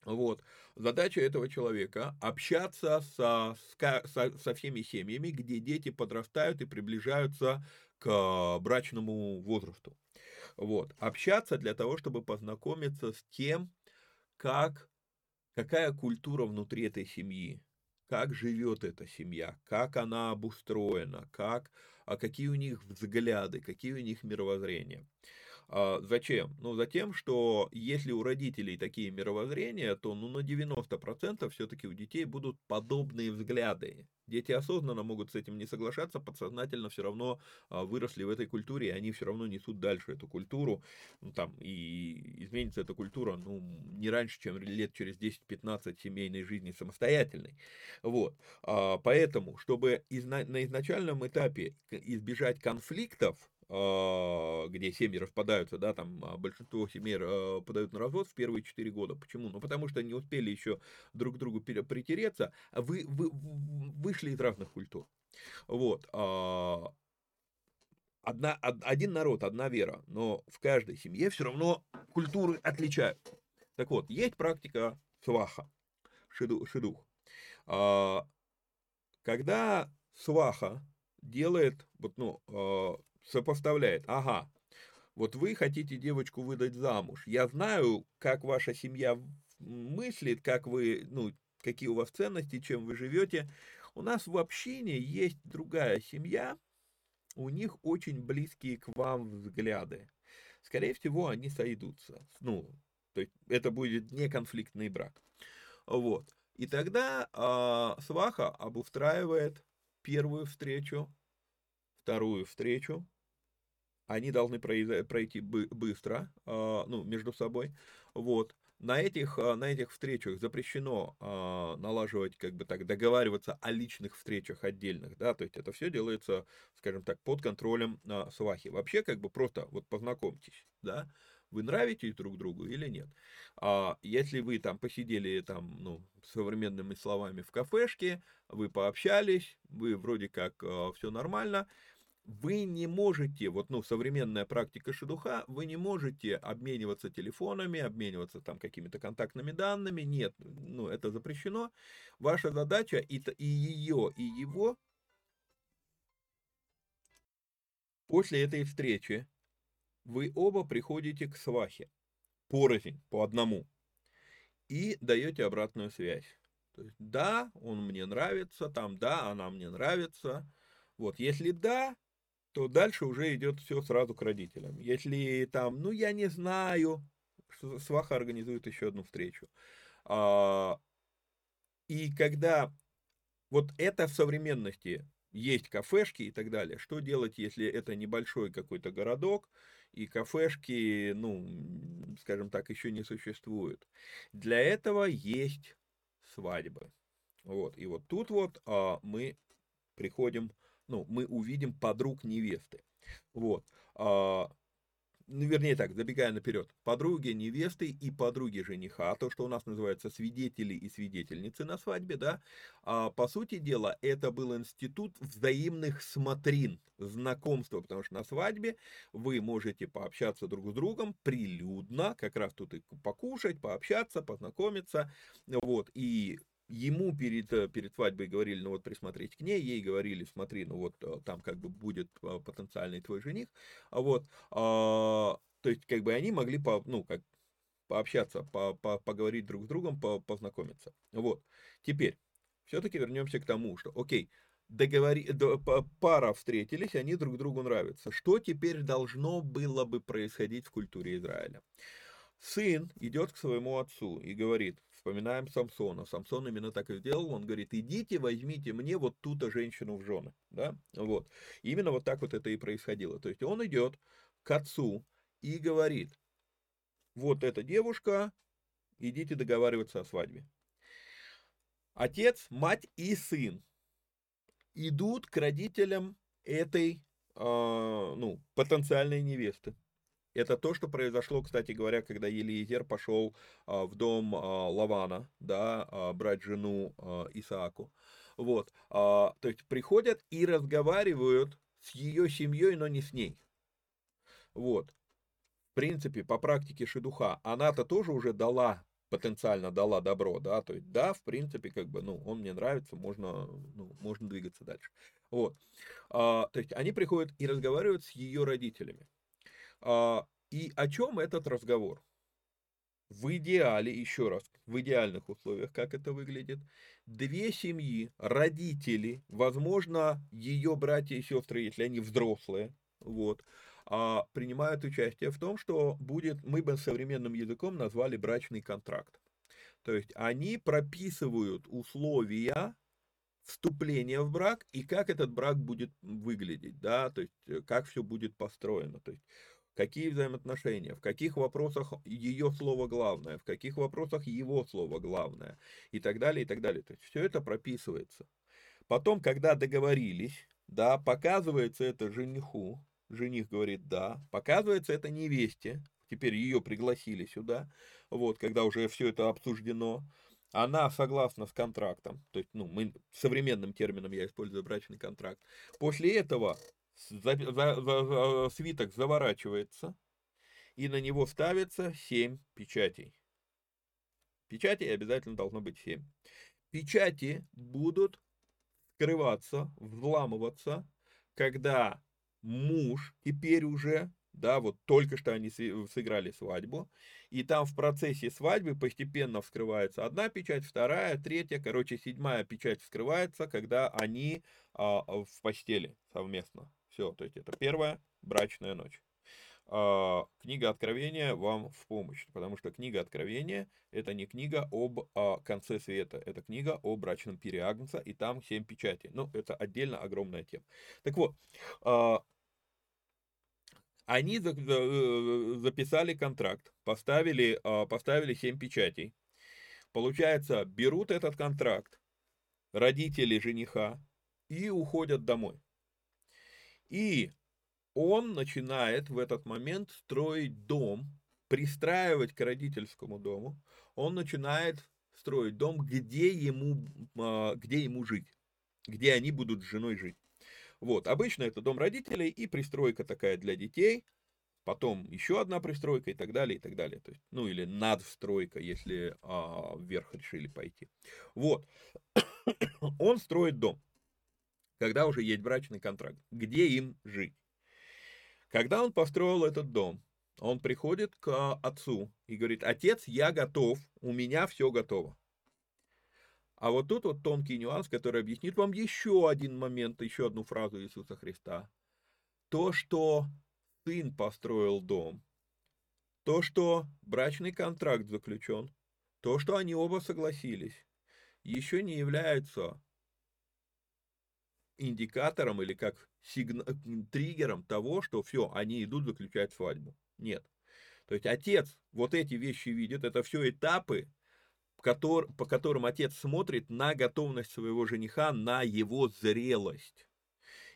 вот, задача этого человека общаться со, со, со всеми семьями, где дети подрастают и приближаются к брачному возрасту. Вот, общаться для того, чтобы познакомиться с тем, как, какая культура внутри этой семьи, как живет эта семья, как она обустроена, как, а какие у них взгляды, какие у них мировоззрения. А зачем? Ну, затем, что если у родителей такие мировоззрения, то ну, на девяносто процентов все-таки у детей будут подобные взгляды. Дети осознанно могут с этим не соглашаться, подсознательно все равно выросли в этой культуре, и они все равно несут дальше эту культуру. Ну, там, и изменится эта культура ну, не раньше, чем лет через десять-пятнадцать семейной жизни самостоятельной. Вот. Поэтому, чтобы изна- на изначальном этапе избежать конфликтов, где семьи распадаются, да, там большинство семей подают на развод в первые четыре года. Почему? Ну, потому что не успели еще друг к другу притереться, а вы, вы вышли из разных культур. Вот. Одна, один народ, одна вера, но в каждой семье все равно культуры отличаются. Так вот, есть практика сваха, шидух. Когда сваха делает, вот, ну, сопоставляет. Ага, вот вы хотите девочку выдать замуж. Я знаю, как ваша семья мыслит, как вы, ну, какие у вас ценности, чем вы живете. У нас в общине есть другая семья, у них очень близкие к вам взгляды. Скорее всего, они сойдутся. Ну, то есть это будет не конфликтный брак. Вот. И тогда э, сваха обустраивает первую встречу, вторую встречу, они должны пройти быстро, ну, между собой, вот, на этих, на этих встречах запрещено налаживать, как бы так, договариваться о личных встречах отдельных, да, то есть это все делается, скажем так, под контролем свахи, вообще, как бы, просто вот познакомьтесь, да, вы нравитесь друг другу или нет. А если вы там посидели, там, ну, современными словами, в кафешке, вы пообщались, вы вроде как э, все нормально, вы не можете, вот, ну, современная практика шидуха, вы не можете обмениваться телефонами, обмениваться там какими-то контактными данными, нет, ну, это запрещено. Ваша задача и, и ее, и его после этой встречи вы оба приходите к свахе, порознь, по одному, и даете обратную связь. То есть, да, он мне нравится, там, да, она мне нравится. Вот, если да, то дальше уже идет все сразу к родителям. Если там, ну, я не знаю, сваха организует еще одну встречу. И когда вот это в современности, есть кафешки и так далее, что делать, если это небольшой какой-то городок, и кафешки, ну, скажем так, еще не существует. Для этого есть свадьбы. Вот. И вот тут вот а, мы приходим, ну, мы увидим подруг невесты. Вот. А, ну, вернее так, забегая наперед. Подруги невесты и подруги жениха, то, что у нас называется свидетели и свидетельницы на свадьбе, да, а, по сути дела, это был институт взаимных смотрин, знакомства, потому что на свадьбе вы можете пообщаться друг с другом прилюдно, как раз тут и покушать, пообщаться, познакомиться, вот, и... Ему перед, перед свадьбой говорили, ну вот присмотреть к ней, ей говорили, смотри, ну вот там как бы будет потенциальный твой жених, вот, а, то есть как бы они могли, по, ну как, пообщаться, по, по, поговорить друг с другом, по, познакомиться, вот. Теперь, все-таки вернемся к тому, что, окей, договори, пара встретились, они друг другу нравятся, что теперь должно было бы происходить в культуре Израиля? Сын идет к своему отцу и говорит, вспоминаем Самсона. Самсон именно так и сделал. Он говорит, идите, возьмите мне вот ту-то женщину в жены. Да? Вот. Именно вот так вот это и происходило. То есть он идет к отцу и говорит, вот эта девушка, идите договариваться о свадьбе. Отец, мать и сын идут к родителям этой э, ну, потенциальной невесты. Это то, что произошло, кстати говоря, когда Елиезер пошел а, в дом а, Лавана, да, а, брать жену а, Исааку. Вот, а, то есть приходят и разговаривают с ее семьей, но не с ней. Вот, принципе, по практике шедуха, она-то тоже уже дала, потенциально дала добро, да, то есть, да, в принципе, как бы, ну, он мне нравится, можно, ну, можно двигаться дальше. Вот, а, то есть, они приходят и разговаривают с ее родителями. А, и о чем этот разговор? В идеале, еще раз, в идеальных условиях, как это выглядит, две семьи, родители, возможно, ее братья и сестры, если они взрослые, вот, принимают участие в том, что будет, мы бы современным языком назвали брачный контракт. То есть они прописывают условия вступления в брак и как этот брак будет выглядеть, да, то есть как все будет построено, то есть какие взаимоотношения, в каких вопросах ее слово главное, в каких вопросах его слово главное, и так далее, и так далее. То есть все это прописывается. Потом, когда договорились, да, показывается это жениху, жених говорит «да», показывается это невесте, теперь ее пригласили сюда, вот, когда уже все это обсуждено, она согласна с контрактом, то есть, ну, мы, современным термином я использую брачный контракт, после этого... За, за, за, свиток заворачивается, и на него ставится семь печатей. Печатей обязательно должно быть семь. Печати будут скрываться, взламываться, когда муж теперь уже, да, вот только что они сыграли свадьбу, и там в процессе свадьбы постепенно вскрывается одна печать, вторая, третья, короче, седьмая печать вскрывается, когда они а, в постели совместно. Все, то есть это первая брачная ночь. А, книга Откровения вам в помощь, потому что книга Откровения это не книга об а, конце света, это книга о брачном пире Агнца, и там семь печатей. Ну, это отдельно огромная тема. Так вот, а, они за, за, записали контракт, поставили, а, поставили семь печатей. Получается, берут этот контракт родители жениха и уходят домой. И он начинает в этот момент строить дом, пристраивать к родительскому дому. Он начинает строить дом, где ему, где ему жить, где они будут с женой жить. Вот, обычно это дом родителей и пристройка такая для детей, потом еще одна пристройка и так далее, и так далее. То есть, ну, или надстройка, если а, вверх решили пойти. Вот, он строит дом. Когда уже есть брачный контракт, где им жить. Когда он построил этот дом, он приходит к отцу и говорит, отец, я готов, у меня все готово. А вот тут вот тонкий нюанс, который объяснит вам еще один момент, еще одну фразу Иисуса Христа. То, что сын построил дом, то, что брачный контракт заключен, то, что они оба согласились, еще не является... индикатором или как сигна... триггером того, что все, они идут заключать свадьбу. Нет. То есть отец вот эти вещи видит, это все этапы, по которым отец смотрит на готовность своего жениха, на его зрелость.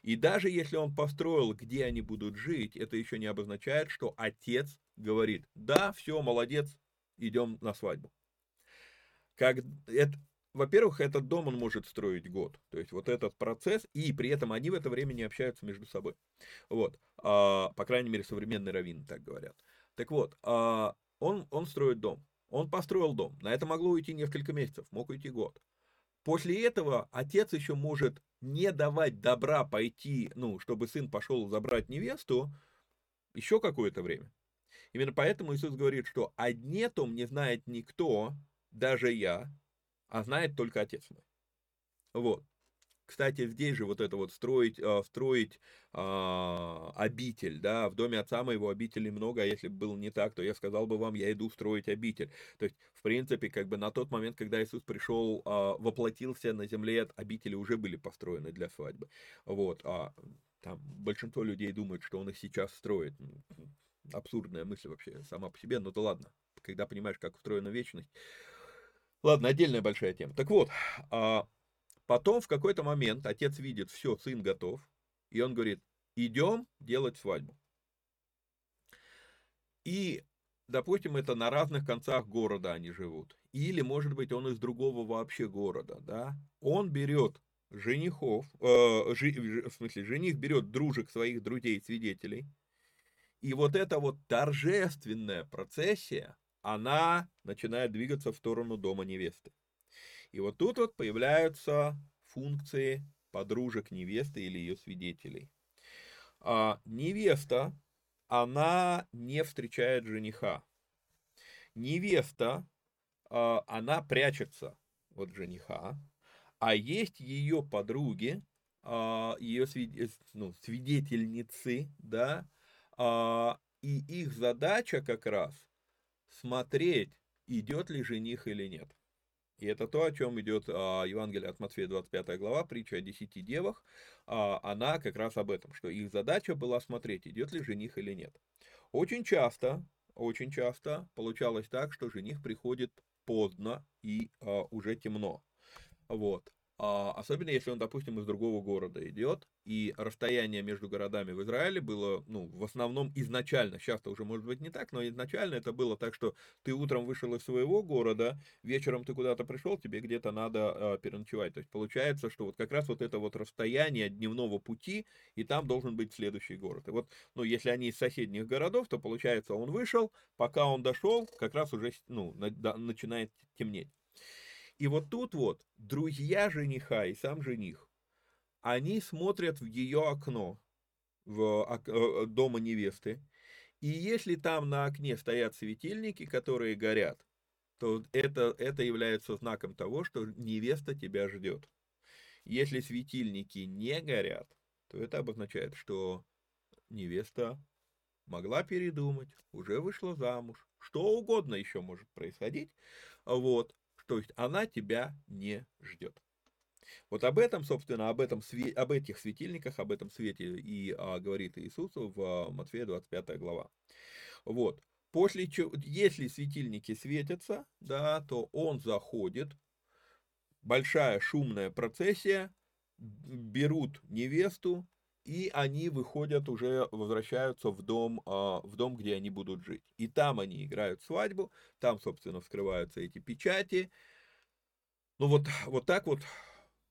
И даже если он построил, где они будут жить, это еще не обозначает, что отец говорит, да, все, молодец, идем на свадьбу. Как... это... Во-первых, этот дом он может строить год, то есть вот этот процесс, и при этом они в это время не общаются между собой. Вот, а, по крайней мере, современные раввины так говорят. Так вот, а, он, он строит дом, он построил дом, на это могло уйти несколько месяцев, мог уйти год. После этого отец еще может не давать добра пойти, ну, чтобы сын пошел забрать невесту, еще какое-то время. Именно поэтому Иисус говорит, что о дне том не знает никто, даже я, а знает только отец мой. Вот. Кстати, здесь же вот это вот строить, строить э, обитель, да, в доме отца моего обителей много, а если бы было не так, то я сказал бы вам, я иду строить обитель. То есть, в принципе, как бы на тот момент, когда Иисус пришел, э, воплотился на земле, обители уже были построены для свадьбы. Вот. А там большинство людей думают, что он их сейчас строит. Абсурдная мысль вообще сама по себе, но да ладно, когда понимаешь, как устроена вечность. Ладно, отдельная большая тема. Так вот, а потом в какой-то момент отец видит, все, сын готов, и он говорит, идем делать свадьбу. И, допустим, это на разных концах города они живут, или, может быть, он из другого вообще города, да, он берет женихов, э, жи, в смысле, жених берет дружек своих друзей-свидетелей И вот эта вот торжественная процессия, она начинает двигаться в сторону дома невесты. И вот тут вот появляются функции подружек невесты или ее свидетелей. А невеста, она не встречает жениха. Невеста, она прячется от жениха, а есть ее подруги, ее свидетельницы, да, и их задача как раз смотреть, идет ли жених или нет. И это то, о чем идет Евангелие от Матфея, двадцать пятая глава, притча о десяти девах, она как раз об этом, что их задача была смотреть, идет ли жених или нет. Очень часто, очень часто получалось так, что жених приходит поздно и а, уже темно. Вот. А, особенно если он, допустим, из другого города идет, и расстояние между городами в Израиле было, ну, в основном изначально, сейчас-то уже может быть не так, но изначально это было так, что ты утром вышел из своего города, вечером ты куда-то пришел, тебе где-то надо а, переночевать. То есть получается, что вот как раз вот это вот расстояние дневного пути, и там должен быть следующий город. И вот, ну, если они из соседних городов, то получается, он вышел, пока он дошел, как раз уже, ну, начинает темнеть. И вот тут вот друзья жениха и сам жених, они смотрят в ее окно, в дома невесты, и если там на окне стоят светильники, которые горят, то это, это является знаком того, что невеста тебя ждет. Если светильники не горят, то это обозначает, что невеста могла передумать, уже вышла замуж, что угодно еще может происходить, вот. То есть она тебя не ждет. Вот об этом, собственно, об, этом, об этих светильниках, об этом свете и а, говорит Иисус в Матфея двадцать пятая глава. Вот. После чего, если светильники светятся, да, то он заходит, большая шумная процессия, берут невесту, и они выходят уже, возвращаются в дом, в дом, где они будут жить. И там они играют свадьбу, там, собственно, вскрываются эти печати. Ну вот, вот так вот,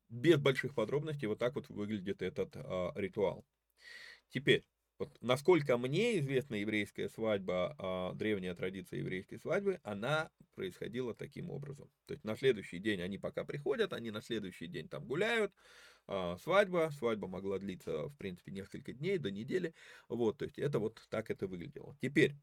без больших подробностей, вот так вот выглядит этот а, ритуал. Теперь, вот, насколько мне известна еврейская свадьба, а, древняя традиция еврейской свадьбы, она происходила таким образом. То есть на следующий день они пока приходят, они на следующий день там гуляют, свадьба. Свадьба могла длиться, в принципе, несколько дней, до недели. Вот, то есть это вот так это выглядело. Теперь,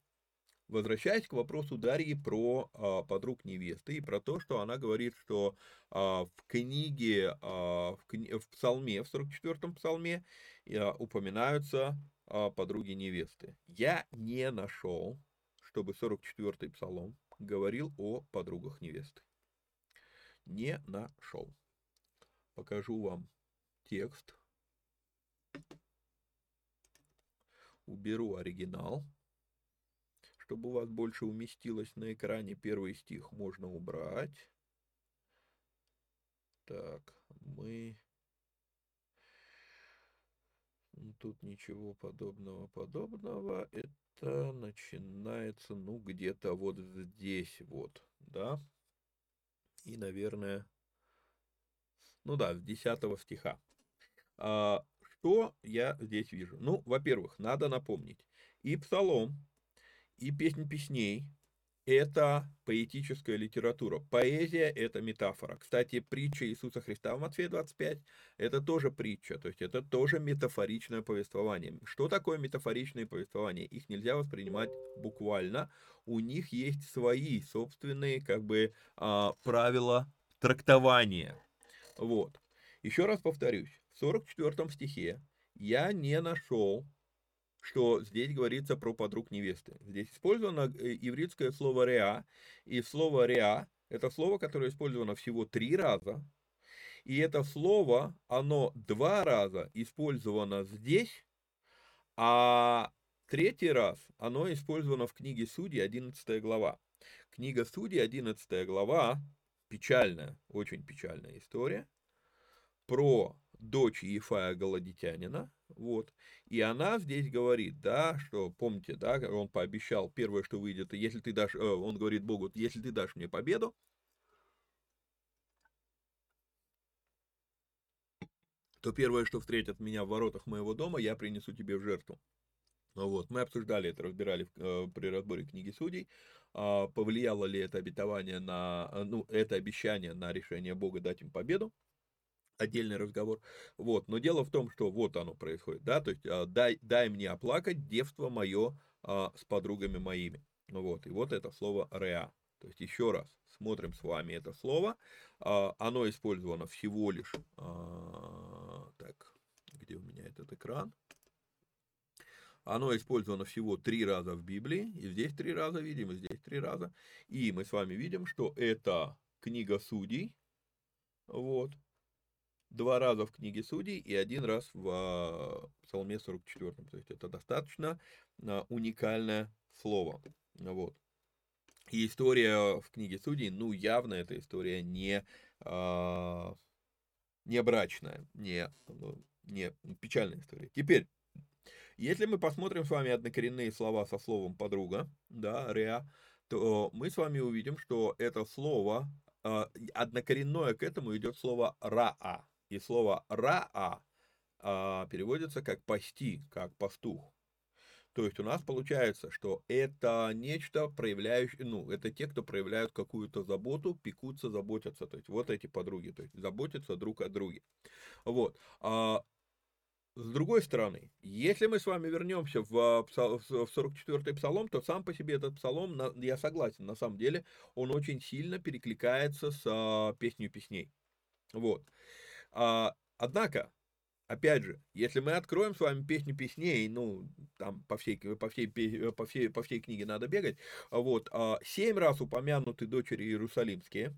возвращаясь к вопросу Дарьи про а, подруг невесты и про то, что она говорит, что а, в книге, а, в, кни... в псалме, в сорок четвёртом псалме а, упоминаются а, подруги невесты. Я не нашел, чтобы сорок четвёртый псалом говорил о подругах невесты. Не нашел. Покажу вам текст, уберу оригинал, чтобы у вас больше уместилось на экране. Первый стих можно убрать. Так, мы... Тут ничего подобного-подобного. Это начинается, ну, где-то вот здесь вот, да? И, наверное, ну да, с десятого стиха. Что я здесь вижу? Ну, во-первых, надо напомнить, и Псалом, и Песнь песней – это поэтическая литература. Поэзия – это метафора. Кстати, притча Иисуса Христа в Матфея двадцать пять – это тоже притча, то есть это тоже метафоричное повествование. Что такое метафоричные повествования? Их нельзя воспринимать буквально. У них есть свои собственные, как бы, правила трактования. Вот. Еще раз повторюсь. В сорок четвёртом стихе я не нашел, что здесь говорится про подруг невесты. Здесь использовано ивритское слово «реа», и слово «реа» — это слово, которое использовано всего три раза, и это слово, оно два раза использовано здесь, а третий раз оно использовано в книге Судьи, одиннадцатая глава. Книга Судьи, одиннадцатая глава, печальная, очень печальная история, про дочь Иефая Галатитянина, вот, и она здесь говорит, да, что, помните, да, он пообещал, первое, что выйдет, если ты дашь, он говорит Богу, если ты дашь мне победу, то первое, что встретят меня в воротах моего дома, я принесу тебе в жертву. Вот. Мы обсуждали это, разбирали при разборе книги Судей, повлияло ли это обетование на, ну, это обещание на решение Бога дать им победу, отдельный разговор, вот, но дело в том, что вот оно происходит, да, то есть дай, дай мне оплакать девство мое с подругами моими, вот, и вот это слово «реа». То есть, еще раз, смотрим с вами это слово, оно использовано всего лишь, так, где у меня этот экран, оно использовано всего три раза в Библии, и здесь три раза, видим, и здесь три раза, и мы с вами видим, что это книга Судей, вот, два раза в книге Судей и один раз в Псалме сорок четвёртом, то есть, это достаточно уникальное слово, вот. И история в книге Судей, ну, явно эта история не, а, не брачная, не, не печальная история. Теперь, если мы посмотрим с вами однокоренные слова со словом «подруга», да, «реа», то мы с вами увидим, что это слово, а, однокоренное к этому идет слово «раа». И слово «раа» а, переводится как «пасти», как «пастух». То есть у нас получается, что это нечто проявляющее, ну, это те, кто проявляют какую-то заботу, пекутся, заботятся, то есть вот эти подруги, то есть заботятся друг о друге. Вот. А с другой стороны, если мы с вами вернемся в сорок четвёртый псалом, то сам по себе этот псалом, я согласен, на самом деле, он очень сильно перекликается с «Песнью песней». Вот. А, однако... Опять же, если мы откроем с вами «Песню песней», ну, там по всей, по всей, по всей, по всей книге надо бегать, вот, семь раз упомянуты дочери иерусалимские,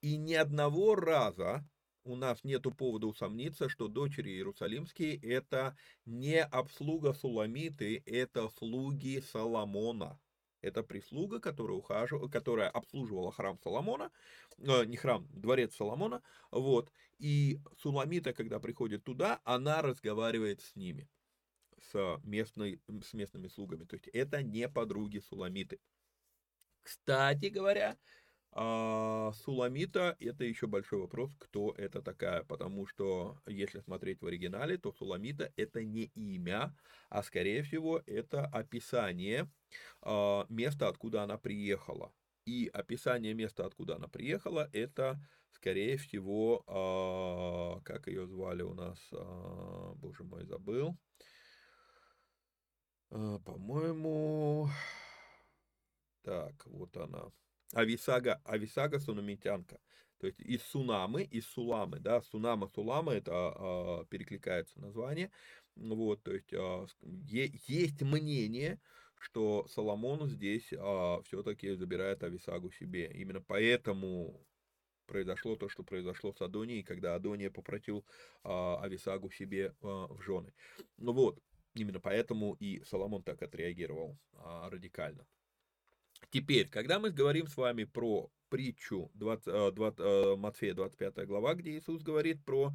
и ни одного раза у нас нету повода усомниться, что дочери иерусалимские – это не обслуга Суламиты, это слуги Соломона. Это прислуга, которая, ухаживала, которая обслуживала храм Соломона, не храм, дворец Соломона, вот, и Суламита, когда приходит туда, она разговаривает с ними, с, местной, с местными слугами, то есть это не подруги Суламиты. Кстати говоря, Суламита, это еще большой вопрос, кто это такая, потому что, если смотреть в оригинале, то Суламита это не имя, а скорее всего это описание места, откуда она приехала. И описание места, откуда она приехала, это, скорее всего, э, как ее звали у нас, э, боже мой, забыл, э, по-моему, так, вот она, Ависага, Ависага сунамитянка, то есть из Сунамы, из Суламы, да, Сунама, Сулама, это э, перекликается название, вот, то есть э, е- есть мнение, что Соломон здесь а, все-таки забирает Ависагу себе. Именно поэтому произошло то, что произошло с Адонией, когда Адония попросил а, Ависагу себе а, в жены. Ну вот, именно поэтому и Соломон так отреагировал а, радикально. Теперь, когда мы говорим с вами про притчу двадцать, двадцать, Матфея двадцать пятая глава, где Иисус говорит про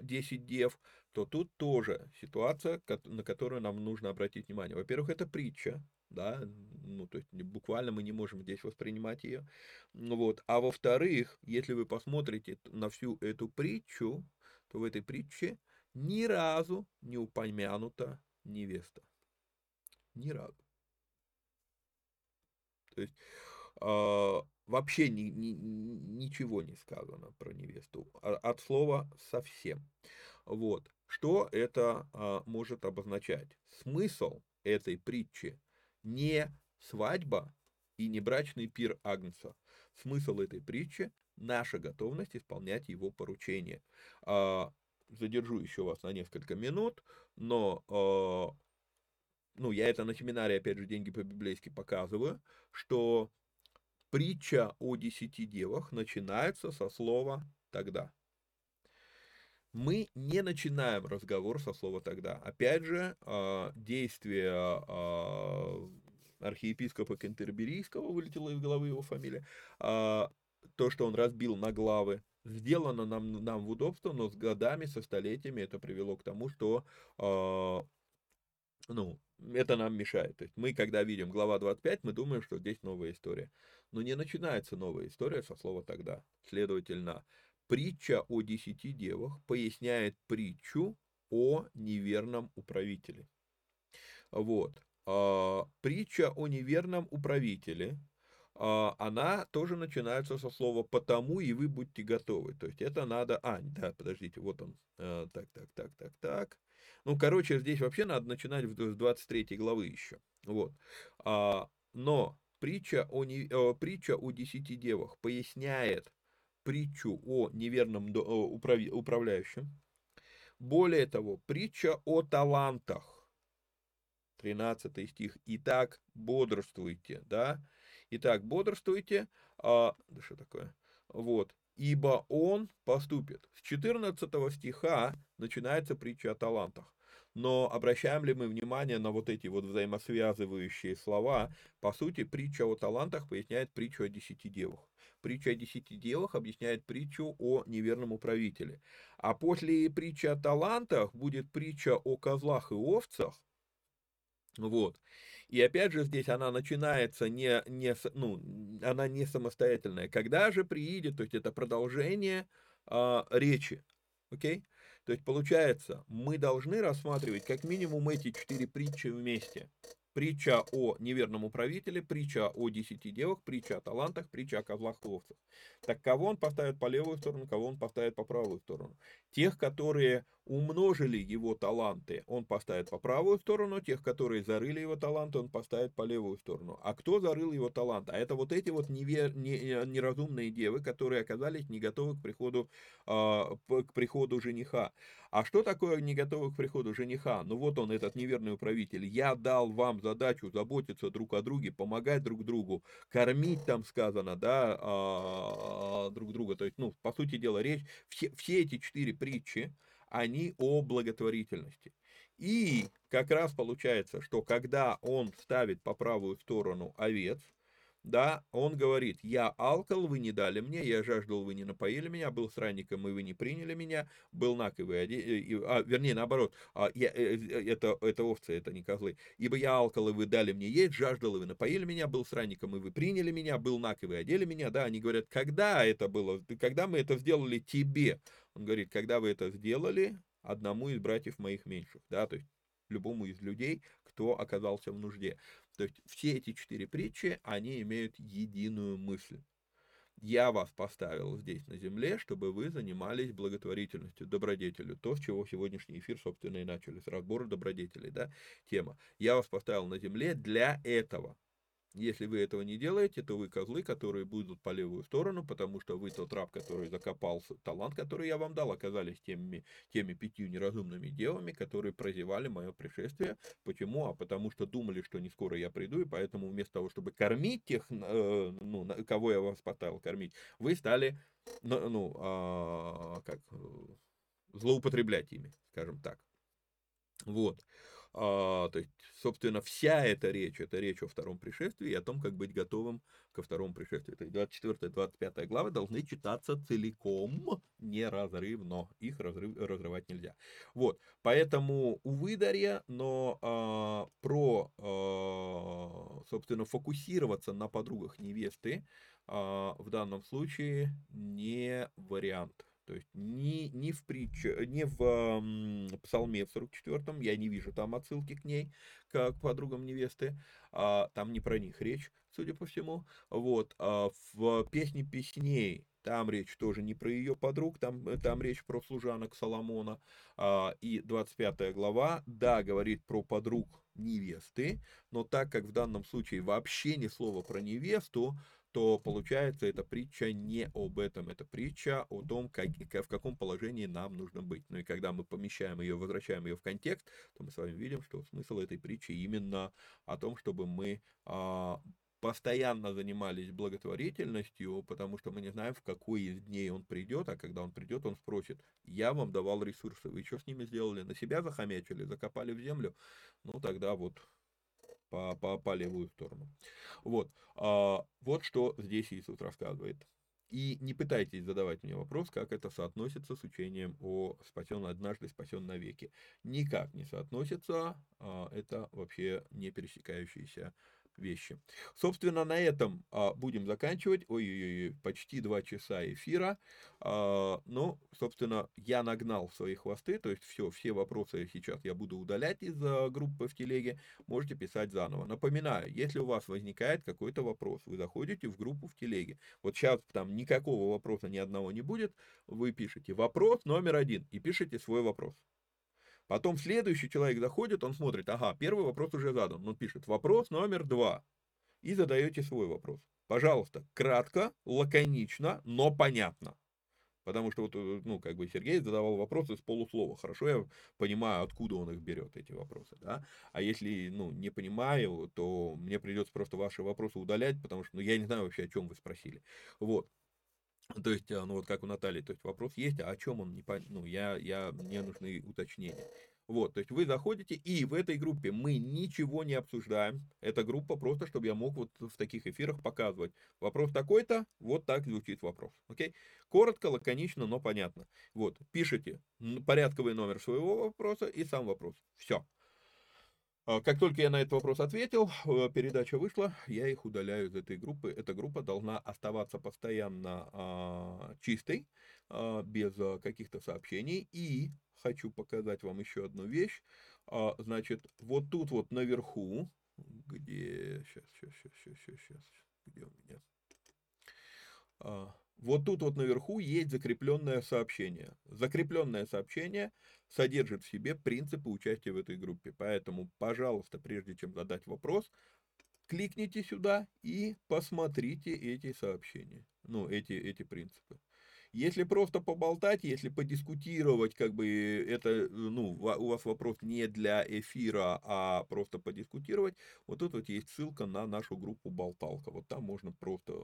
десять дев, то тут тоже ситуация, на которую нам нужно обратить внимание. Во-первых, это притча, да, ну, то есть буквально мы не можем здесь воспринимать ее, вот, а во-вторых, если вы посмотрите на всю эту притчу, то в этой притче ни разу не упомянута невеста, ни разу. То есть э, вообще ни, ни, ничего не сказано про невесту, от слова совсем. Вот. Что это э, может обозначать? Смысл этой притчи не свадьба и не брачный пир Агнца. Смысл этой притчи – наша готовность исполнять его поручение. Э, задержу еще вас на несколько минут, но... Э, ну, я это на семинаре, опять же, «Деньги по-библейски» показываю, что притча о десяти девах начинается со слова «тогда». Мы не начинаем разговор со слова «тогда». Опять же, действие архиепископа Кентерберийского, вылетела из головы его фамилия, то, что он разбил на главы, сделано нам, нам в удобство, но с годами, со столетиями это привело к тому, что... Ну, это нам мешает. То есть мы, когда видим глава двадцать пять, мы думаем, что здесь новая история. Но не начинается новая история со слова «тогда». Следовательно, притча о десяти девах поясняет притчу о неверном управителе. Вот. А, притча о неверном управителе, а, она тоже начинается со слова «потому, и вы будьте готовы». То есть это надо... А, да, подождите, вот он. А, так, так, так, так, так. Ну, короче, здесь вообще надо начинать с двадцать третьей главы еще. Вот. А, но притча о, не... притча о десяти девах поясняет притчу о неверном управляющем. Более того, притча о талантах, тринадцатый стих, «Итак, бодрствуйте», да, «Итак, бодрствуйте», а, да что такое, вот, «ибо он поступит». С четырнадцатого стиха начинается притча о талантах, но обращаем ли мы внимание на вот эти вот взаимосвязывающие слова? По сути, притча о талантах поясняет притчу о десяти девах. Притча о десяти девах объясняет притчу о неверном управителе. А после притчи о талантах будет притча о козлах и овцах. Вот. И опять же здесь она начинается не, не, ну, она не самостоятельная. Когда же приидет, то есть это продолжение э, речи. Окей? То есть получается, мы должны рассматривать как минимум эти четыре притчи вместе. Притча о неверном управителе, притча о десяти девах, притча о талантах, притча о козлах и овцах. Так кого он поставит по левую сторону, кого он поставит по правую сторону? Тех, которые умножили его таланты, он поставит по правую сторону, тех, которые зарыли его таланты, он поставит по левую сторону. А кто зарыл его талант? А это вот эти вот невер... неразумные девы, которые оказались не готовы к приходу, к приходу жениха. А что такое не готовы к приходу жениха? Ну вот он, этот неверный управитель. Я дал вам задачу заботиться друг о друге, помогать друг другу, кормить, там сказано, да, друг друга. То есть, ну, по сути дела, речь, все, все эти четыре притчи, они о благотворительности. И как раз получается, что когда он ставит по правую сторону овец, да, он говорит, я алкал, вы не дали мне, я жаждал, вы не напоили меня, был странником, и вы не приняли меня, был наг, и вы одели, а, вернее, наоборот, я, это, это овцы, это не козлы, ибо я алкал, и вы дали мне есть, жаждал, и вы напоили меня, был странником, и вы приняли меня, был наг, и вы одели меня, да, они говорят, когда это было, когда мы это сделали тебе, он говорит, когда вы это сделали одному из братьев моих меньших, да, то есть любому из людей, кто оказался в нужде. То есть все эти четыре притчи, они имеют единую мысль. Я вас поставил здесь на земле, чтобы вы занимались благотворительностью, добродетелью. То, с чего сегодняшний эфир, собственно, и начали, с разбора добродетелей, да, тема. Я вас поставил на земле для этого. Если вы этого не делаете, то вы козлы, которые будут по левую сторону, потому что вы тот раб, который закопался, талант, который я вам дал, оказались теми, теми пятью неразумными девами, которые прозевали мое пришествие. Почему? А потому что думали, что не скоро я приду, и поэтому вместо того, чтобы кормить тех, э, ну, кого я вас поставил кормить, вы стали, ну, ну а, как, злоупотреблять ими, скажем так. Вот. А, то есть, собственно, вся эта речь, это речь о втором пришествии и о том, как быть готовым ко второму пришествию. То есть двадцать четвёртая двадцать пятая главы должны читаться целиком, неразрывно. Их разрыв, разрывать нельзя. Вот, поэтому, увы, Дарья, но а, про, а, собственно, фокусироваться на подругах невесты а, в данном случае не вариант. То есть ни, ни в притче, ни в м, псалме в сорок четвёртом, я не вижу там отсылки к ней, к, к подругам невесты, а, там не про них речь, судя по всему. Вот, а в «Песне песней» там речь тоже не про ее подруг, там, там речь про служанок Соломона. А, и двадцать пятая глава, да, говорит про подруг невесты, но так как в данном случае вообще ни слова про невесту, то получается, эта притча не об этом, это притча о том, как, в каком положении нам нужно быть. Ну и когда мы помещаем ее, возвращаем ее в контекст, то мы с вами видим, что смысл этой притчи именно о том, чтобы мы а, постоянно занимались благотворительностью, потому что мы не знаем, в какой из дней он придет, а когда он придет, он спросит, я вам давал ресурсы, вы что с ними сделали? На себя захомячили, закопали в землю? Ну тогда вот... По, по, по левую сторону. Вот. А, вот что здесь Иисус рассказывает. И не пытайтесь задавать мне вопрос, как это соотносится с учением о «спасен однажды, спасен навеки». Никак не соотносится, а, это вообще не пересекающиеся вещи. Собственно, на этом а, будем заканчивать. Ой-ой-ой, почти два часа эфира. А, но, собственно, собственно, я нагнал свои хвосты, то есть все, все вопросы сейчас я буду удалять из группы в телеге, можете писать заново. Напоминаю, если у вас возникает какой-то вопрос, вы заходите в группу в телеге, вот сейчас там никакого вопроса ни одного не будет, вы пишете вопрос номер один и пишите свой вопрос. Потом следующий человек заходит, он смотрит, ага, первый вопрос уже задан, он пишет вопрос номер два и задаете свой вопрос. Пожалуйста, кратко, лаконично, но понятно. Потому что вот, ну, как бы Сергей задавал вопросы с полуслова. Хорошо, я понимаю, откуда он их берет, эти вопросы, да. А если, ну, не понимаю, то мне придется просто ваши вопросы удалять, потому что, ну, я не знаю вообще, о чем вы спросили. Вот. То есть, ну, вот как у Натальи, то есть вопрос есть, а о чем он не понял, ну, я, я, мне нужны уточнения. Вот, то есть вы заходите, и в этой группе мы ничего не обсуждаем. Эта группа просто, чтобы я мог вот в таких эфирах показывать. Вопрос такой-то, вот так звучит вопрос. Окей? Коротко, лаконично, но понятно. Вот, пишите порядковый номер своего вопроса и сам вопрос. Все. Как только я на этот вопрос ответил, передача вышла, я их удаляю из этой группы. Эта группа должна оставаться постоянно чистой, без каких-то сообщений. И хочу показать вам еще одну вещь. Значит, вот тут вот наверху, где... Сейчас, сейчас, сейчас, сейчас, сейчас, где у меня... Вот тут вот наверху есть закрепленное сообщение. Закрепленное сообщение содержит в себе принципы участия в этой группе. Поэтому, пожалуйста, прежде чем задать вопрос, кликните сюда и посмотрите эти сообщения, ну, эти, эти принципы. Если просто поболтать, если подискутировать, как бы это, ну, у вас вопрос не для эфира, а просто подискутировать, вот тут вот есть ссылка на нашу группу «Болталка». Вот там можно просто...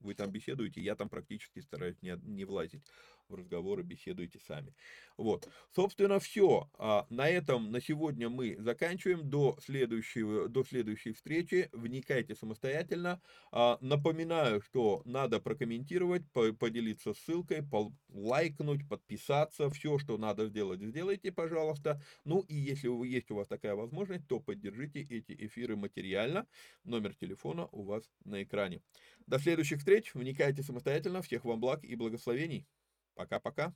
Вы там беседуете, я там практически стараюсь не, не влазить в разговоры, беседуйте сами. Вот, собственно, все. На этом на сегодня мы заканчиваем. До, следующего, до следующей встречи. Вникайте самостоятельно. Напоминаю, что надо прокомментировать, поделиться ссылкой, лайкнуть, подписаться. Все, что надо сделать, сделайте, пожалуйста. Ну и если вы, есть у вас такая возможность, то поддержите эти эфиры материально. Номер телефона у вас на экране. До следующих встреч. Вникайте самостоятельно. Всех вам благ и благословений. Пока-пока.